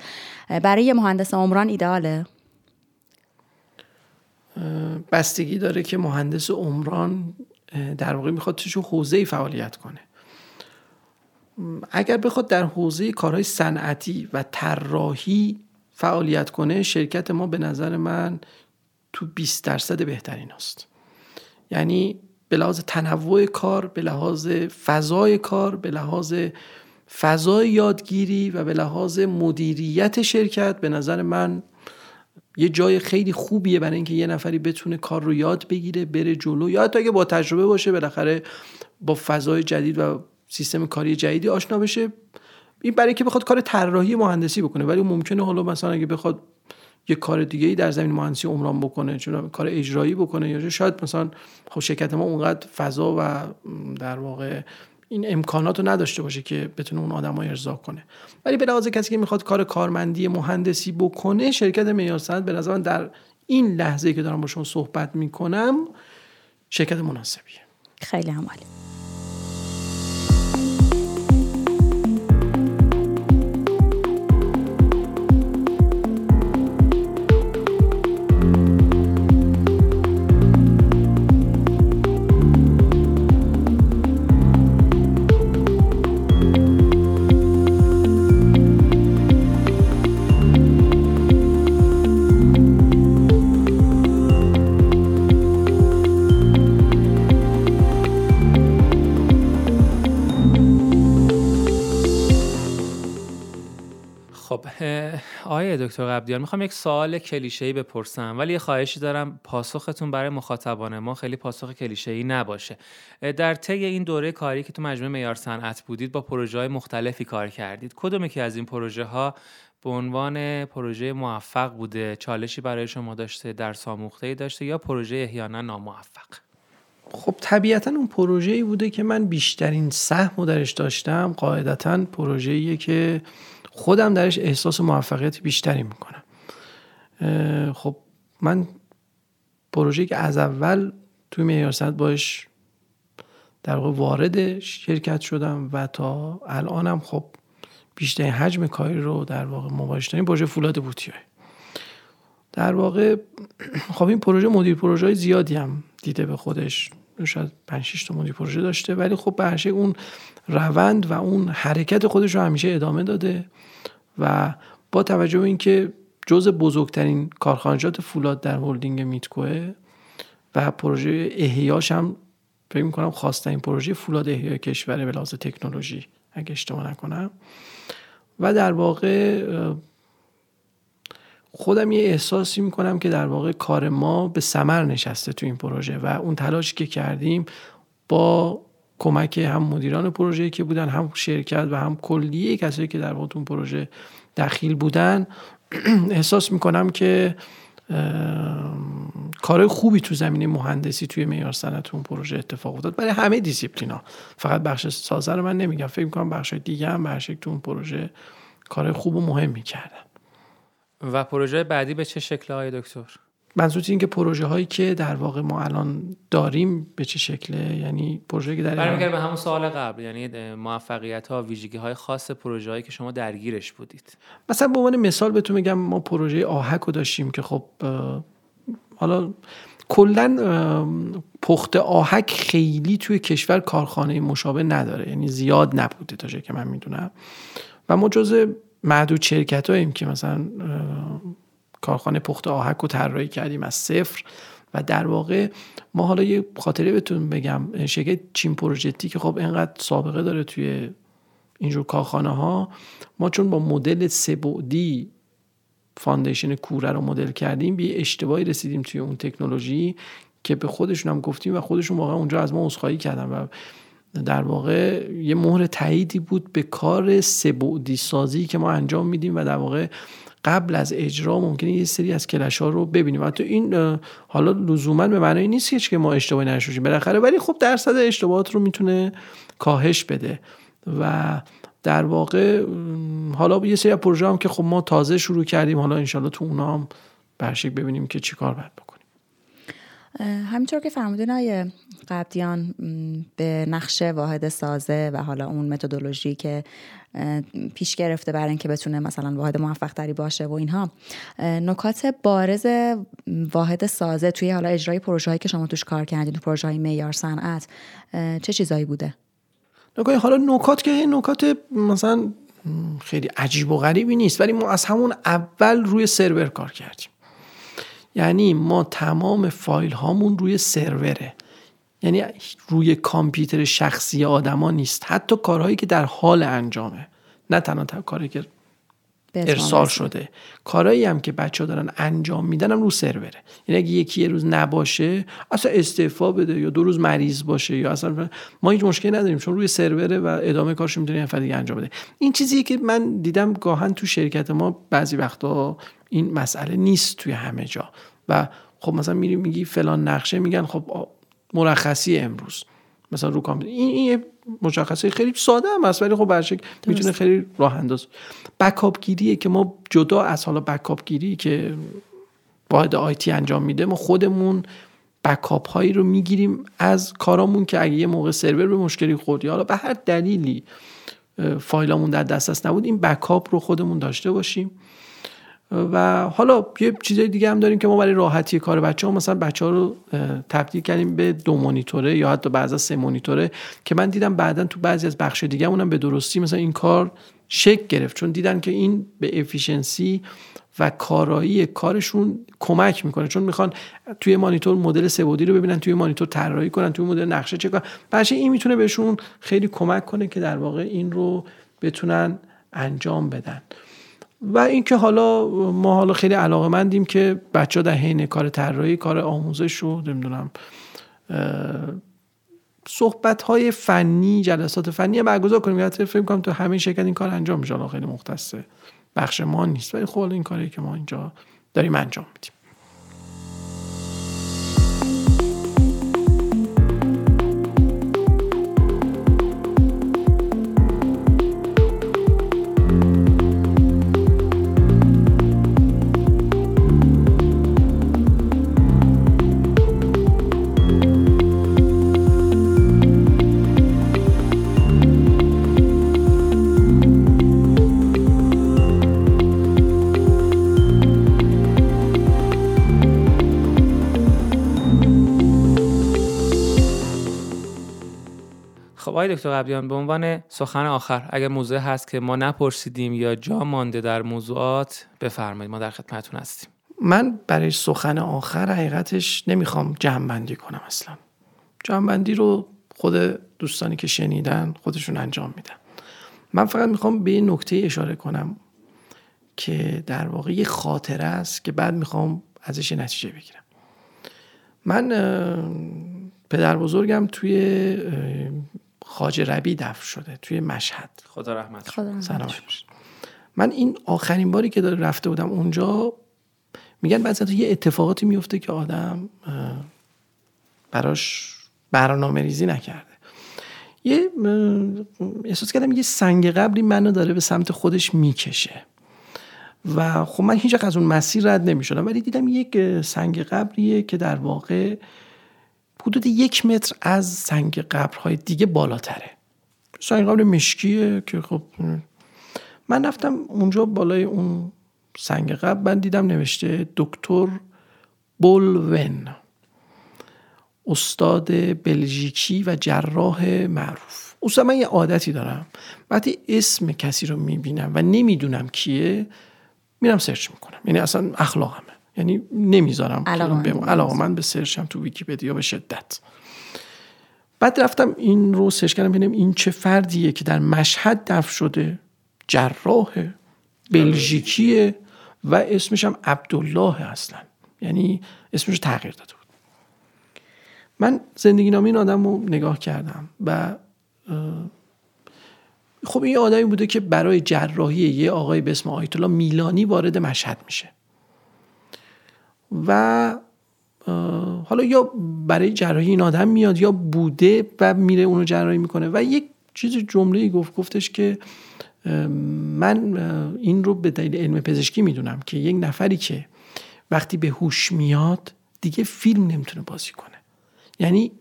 برای یه مهندس عمران ایده‌آله؟ بستگی داره که مهندس عمران در واقع میخواد توی حوزه‌ای فعالیت کنه. اگر بخواد در حوزه کارهای صنعتی و طراحی فعالیت کنه، شرکت ما به نظر من تو بیست درصد بهترین است. یعنی به لحاظ تنوع کار، به لحاظ فضای کار، به لحاظ فضای یادگیری و به لحاظ مدیریت شرکت به نظر من یه جای خیلی خوبیه برای اینکه یه نفری بتونه کار رو یاد بگیره، بره جلو، یا حتی اگه با تجربه باشه بالاخره با فضای جدید و سیستم کاری جدیدی آشنا بشه. این برای اینکه بخواد کار طراحی مهندسی بکنه، ولی ممکنه حالا مثلا اگه بخواد یه کار دیگه‌ای در زمین مهندسی عمران بکنه، چون کار اجرایی بکنه، یا شاید مثلا خب شرکت ما اونقدر فضا و در واقع این امکاناتو نداشته باشه که بتونه اون آدمو ارضا کنه. ولی به لحاظ کسی که میخواد کار کارمندی مهندسی بکنه، شرکت معیار صنعت به نظر من در این لحظه‌ای که دارم با شما صحبت میکنم شرکت مناسبیه. خیلی هم عالی. آیه دکتر قبادیان، میخوام یک سوال کلیشه‌ای بپرسم، ولی یه خواهشی دارم پاسختون برای مخاطبان ما خیلی پاسخ کلیشه‌ای نباشه. در طی این دوره کاری که تو مجموعه معیار صنعت بودید با پروژه‌های مختلفی کار کردید، کدومی که از این پروژه‌ها به عنوان پروژه موفق بوده، چالشی برای شما داشته، درس آموخته‌ای داشته یا پروژه احیانا ناموفق؟ خب طبیعتاً اون پروژه‌ای بوده که من بیشترین سهمو درش داشتم، قاعدتاً پروژه‌ایه که خودم درش احساس موفقیت بیشتری میکنم. خب من پروژه‌ای که از اول توی معیار صنعت باش در واقع وارد شرکت شدم و تا الانم خب بیشترین حجم کاری رو در واقع مواجه داریم، پروژه فولاد بوتیا. در واقع خب این پروژه مدیر پروژه‌های زیادی هم دیده به خودش، شاید پنج شش تا مدیر پروژه داشته، ولی خب به هر شکل اون روند و اون حرکت خودش رو همیشه ادامه داده و با توجه به اینکه جزء بزرگترین کارخانجات فولاد در هلدینگ میتکوه و پروژه احیاش هم فکر می‌کنم خواستن پروژه فولاد احیا کشور به لحاظ تکنولوژی اگه اشتباه نکنم، و در واقع خودم یه احساسی میکنم که در واقع کار ما به ثمر نشسته تو این پروژه و اون تلاشی که کردیم با کمک هم مدیران پروژه که بودن، هم شرکت و هم کلیه کسایی که در واقع تو پروژه دخیل بودن، احساس میکنم که کار خوبی تو زمینه مهندسی توی معیار صنعت اون پروژه اتفاق افتاد برای همه دیسیپلینا، فقط بخش سازه رو من نمیگم، فکر میکنم بخش دیگه هم به شکل تو اون پروژه کار خوب و مهم میکردن. و پروژه بعدی به چه شکله های دکتر؟ منظورت این که پروژه هایی که در واقع ما الان داریم به چه شکله؟ یعنی پروژه‌ای که در برمیگرده به همون سوال قبل، یعنی موفقیت ها، ویژگی های خاص پروژه هایی که شما درگیرش بودید. مثلا به عنوان مثال بهتون میگم ما پروژه آهک رو داشتیم که خب حالا کلا پخت آهک خیلی توی کشور کارخانه مشابه نداره، یعنی زیاد نبوده تا جایی که من میدونم و ما جزء معدود شرکتاییم که مثلا کارخانه پخت آهک رو طراحی کردیم از صفر و در واقع ما حالا یه خاطره بهتون بگم، شرکت چین پروژتی که خب اینقدر سابقه داره توی اینجور کارخانه ها، ما چون با مدل سه بعدی فاندیشن کوره رو مدل کردیم، بی اشتباهی رسیدیم توی اون تکنولوژی که به خودشون هم گفتیم و خودشون واقعا اونجا از ما عذرخواهی کردن و در واقع یه مهر تاییدی بود به کار سه بعدی سازی که ما انجام میدیم و در واقع قبل از اجرا ممکنه یه سری از کلش‌ها رو ببینیم. حتی این حالا لزوما به معنی نیست که ما اشتباهی نشوشیم بالاخره، ولی خب درصد اشتباهات رو میتونه کاهش بده و در واقع حالا یه سری پروژه هم که خب ما تازه شروع کردیم، حالا انشالله تو اونا هم برشک ببینیم که چی کار باید بکنیم. همینطور که فرمودین آقای قبادیان به نقش واحد سازه و حالا اون متدولوژی که پیش گرفته برای اینکه بتونه مثلا واحد موفق تری باشه و اینها، نکات بارز واحد سازه توی حالا اجرای پروژه‌ای که شما توش کار کردین، پروژه‌های معیار صنعت، چه چیزایی بوده؟ نکات حالا نکات که نکات مثلا خیلی عجیب و غریبی نیست، ولی ما از همون اول روی سرور کار کردیم، یعنی ما تمام فایل هامون روی سروره، یعنی روی کامپیوتر شخصی آدما نیست، حتی کارهایی که در حال انجامه، نه تنها کاری که ارسال شده، کارهایی هم که بچه‌ها دارن انجام میدن هم رو سروره، یعنی اگه یکی یه روز نباشه، اصلا استعفا بده یا دو روز مریض باشه یا اصلا ما هیچ مشکلی نداریم چون روی سروره و ادامه کارش میتونه یه نفر دیگه انجام بده. این چیزیه که من دیدم گاهن تو شرکت ما بعضی وقتا این مسئله نیست توی همه جا و خب مثلا میری میگی فلان نقشه، میگن خب مرخصی امروز مثلا رو کامپیوتر، این این مشخصه خیلی ساده هم است ولی خب برشک میتونه خیلی راه انداز. بکاپ گیریه که ما جدا از حالا بکاپ گیری که واحد آیتی انجام میده، ما خودمون بکاپ هایی رو میگیریم از کارامون که اگه یه موقع سرور به مشکلی خورد یا حالا به هر دلیلی فایلامون در دسترس نبود، این بکاپ رو خودمون داشته باشیم. و حالا یه چیزای دیگه هم داریم که ما برای راحتی کار بچه‌ها، مثلا بچه‌ها رو تبدیل کردیم به دو مانیتوره یا حتی بعضا سه مانیتوره که من دیدم بعداً تو بعضی از بخش دیگه اونم به درستی مثلا این کار شک گرفت، چون دیدن که این به افیشنسی و کارایی کارشون کمک میکنه، چون میخوان توی مانیتور مدل سه بعدی رو ببینن، توی مانیتور طراحی کنن، توی مدل نقشه چک کنن، باشه این میتونه بهشون خیلی کمک کنه که در واقع این رو بتونن انجام بدن. و اینکه حالا ما حالا خیلی علاقه‌مندیم که بچه‌ها در حین کار طراحی، کار آموزش و نمیدونم صحبت‌های فنی، جلسات فنی برگزار کنیم. البته فکر می‌کنم تو همه شرکت این کار انجام میشه، حالا خیلی مختص بخش ما نیست، ولی خب این کاری که ما اینجا داریم انجام میدیم. آقای دکتر قبادیان، به عنوان سخن آخر اگر موضوع هست که ما نپرسیدیم یا جا مانده در موضوعات بفرمایید، ما در خدمتتون هستیم. من برای سخن آخر حقیقتش نمیخوام جمع بندی کنم، اصلا جمع بندی رو خود دوستانی که شنیدن خودشون انجام میدن. من فقط میخوام به این نکته اشاره کنم که در واقع یه خاطره است که بعد میخوام ازش نتیجه بگیرم. من پدر بزرگم توی خواجه ربی دفن شده توی مشهد، خدا رحمت کنه. من این آخرین باری که رفته بودم اونجا، میگن بعضی یه اتفاقاتی میفته که آدم براش برنامه ریزی نکرده. یه احساس کردم یه سنگ قبری منو داره به سمت خودش میکشه و خب من هیچ وقت از اون مسیر رد نمیشدم، ولی دیدم یک سنگ قبریه که در واقع حدود یک متر از سنگ قبرهای دیگه بالاتره. سنگ قبر مشکیه که خب من رفتم اونجا بالای اون سنگ قبر، من دیدم نوشته دکتر بول ون، استاد بلژیکی و جراح معروف. اصلا من یه عادتی دارم وقتی اسم کسی رو میبینم و نمیدونم کیه میرم سرچ میکنم، یعنی اصلا اخلاقمه، یعنی نمیذارم علاقه من به سرچم تو ویکی‌پدیا به شدت. بعد رفتم این رو سرچ کردم ببینم این چه فردیه که در مشهد دفن شده، جراح بلژیکیه و اسمش هم عبدالله، اصلا یعنی اسمش رو تغییر داده بود. من زندگی نامه این آدم رو نگاه کردم و خب این آدمی بوده که برای جراحی یه آقای به اسم آیت الله میلانی وارد مشهد میشه و حالا یا برای جراحی این آدم میاد یا بوده و میره اونو جراحی میکنه. و یک چیز جمله‌ای گفت، گفتش که من این رو به دلیل علم پزشکی میدونم که یک نفری که وقتی به هوش میاد دیگه فیلم نمیتونه بازی کنه، یعنی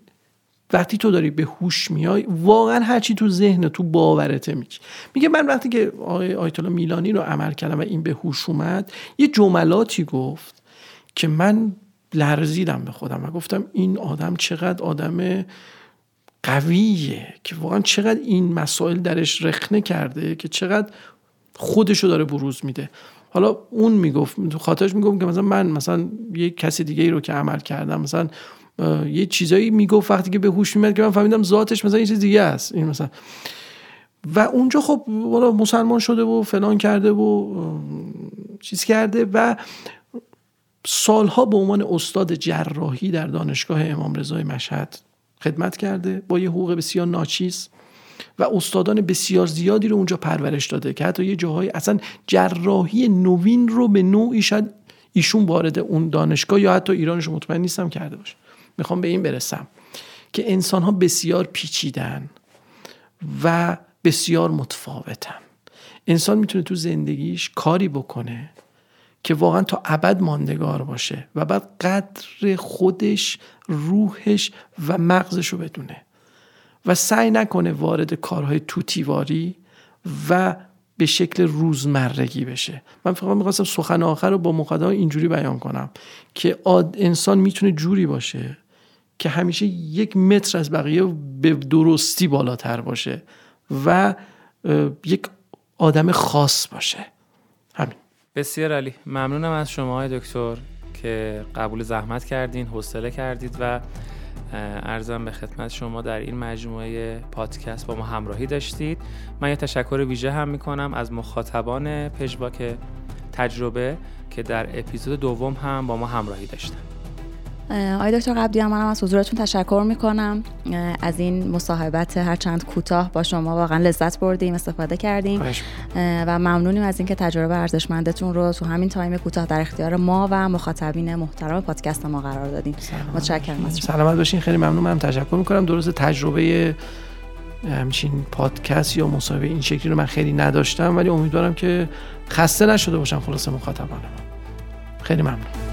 وقتی تو داری به هوش میای واقعا هرچی تو ذهن تو باورته میگی. میگه من وقتی که آیت الله میلانی رو عمل کردم و این به هوش اومد یه جملاتی گفت که من لرزیدم به خودم و گفتم این آدم چقدر آدم قویه که واقعا چقدر این مسائل درش رخنه کرده که چقدر خودشو داره بروز میده. حالا اون میگفت خاطرش میگفت که مثلا من مثلا یه کسی دیگه ای رو که عمل کردم مثلا یه چیزایی میگفت وقتی که به هوش میاد که من فهمیدم ذاتش مثلا یه چیز دیگه است این مثلا. و اونجا خب والا مسلمان شده و فلان کرده و چیز کرده و سالها به عنوان استاد جراحی در دانشگاه امام رضای مشهد خدمت کرده با یه حقوق بسیار ناچیز و استادان بسیار زیادی رو اونجا پرورش داده که حتی یه جاهای اصلا جراحی نوین رو به نوعی شاید ایشون وارد اون دانشگاه یا حتی ایرانش مطمئن نیستم کرده باشه. میخوام به این برسم که انسان‌ها بسیار پیچیدن و بسیار متفاوتن. انسان میتونه تو زندگیش کاری بکنه که واقعا تا ابد ماندگار باشه و بعد قدر خودش، روحش و مغزش رو بدونه و سعی نکنه وارد کارهای توتیواری و به شکل روزمرگی بشه. من فقط می‌خواستم سخن آخر رو با مقدمه اینجوری بیان کنم که انسان میتونه جوری باشه که همیشه یک متر از بقیه به درستی بالاتر باشه و یک آدم خاص باشه. همین. بسیار عالی، ممنونم از شما آقای دکتر که قبول زحمت کردین، حوصله کردید و عرضم به خدمت شما در این مجموعه پادکست با ما همراهی داشتید. من یه تشکر ویژه هم میکنم از مخاطبان پژواک تجربه که در اپیزود دوم هم با ما همراهی داشتن. آقای دکتر قبادیان، منم از حضورتون تشکر میکنم. از این مصاحبت هر چند کوتاه با شما واقعا لذت بردیم، استفاده کردیم و ممنونیم از اینکه تجربه ارزشمندتون رو تو همین تایم کوتاه در اختیار ما و مخاطبین محترم پادکست ما قرار دادیم. متشکرم از شما. سلامت باشین. خیلی ممنونم، تشکر میکنم. درست تجربه همچین پادکست یا مصاحبه این شکلی رو من خیلی نداشتم، ولی امیدوارم که خسته نشده باشم خلاصه مخاطبانم. خیلی ممنون.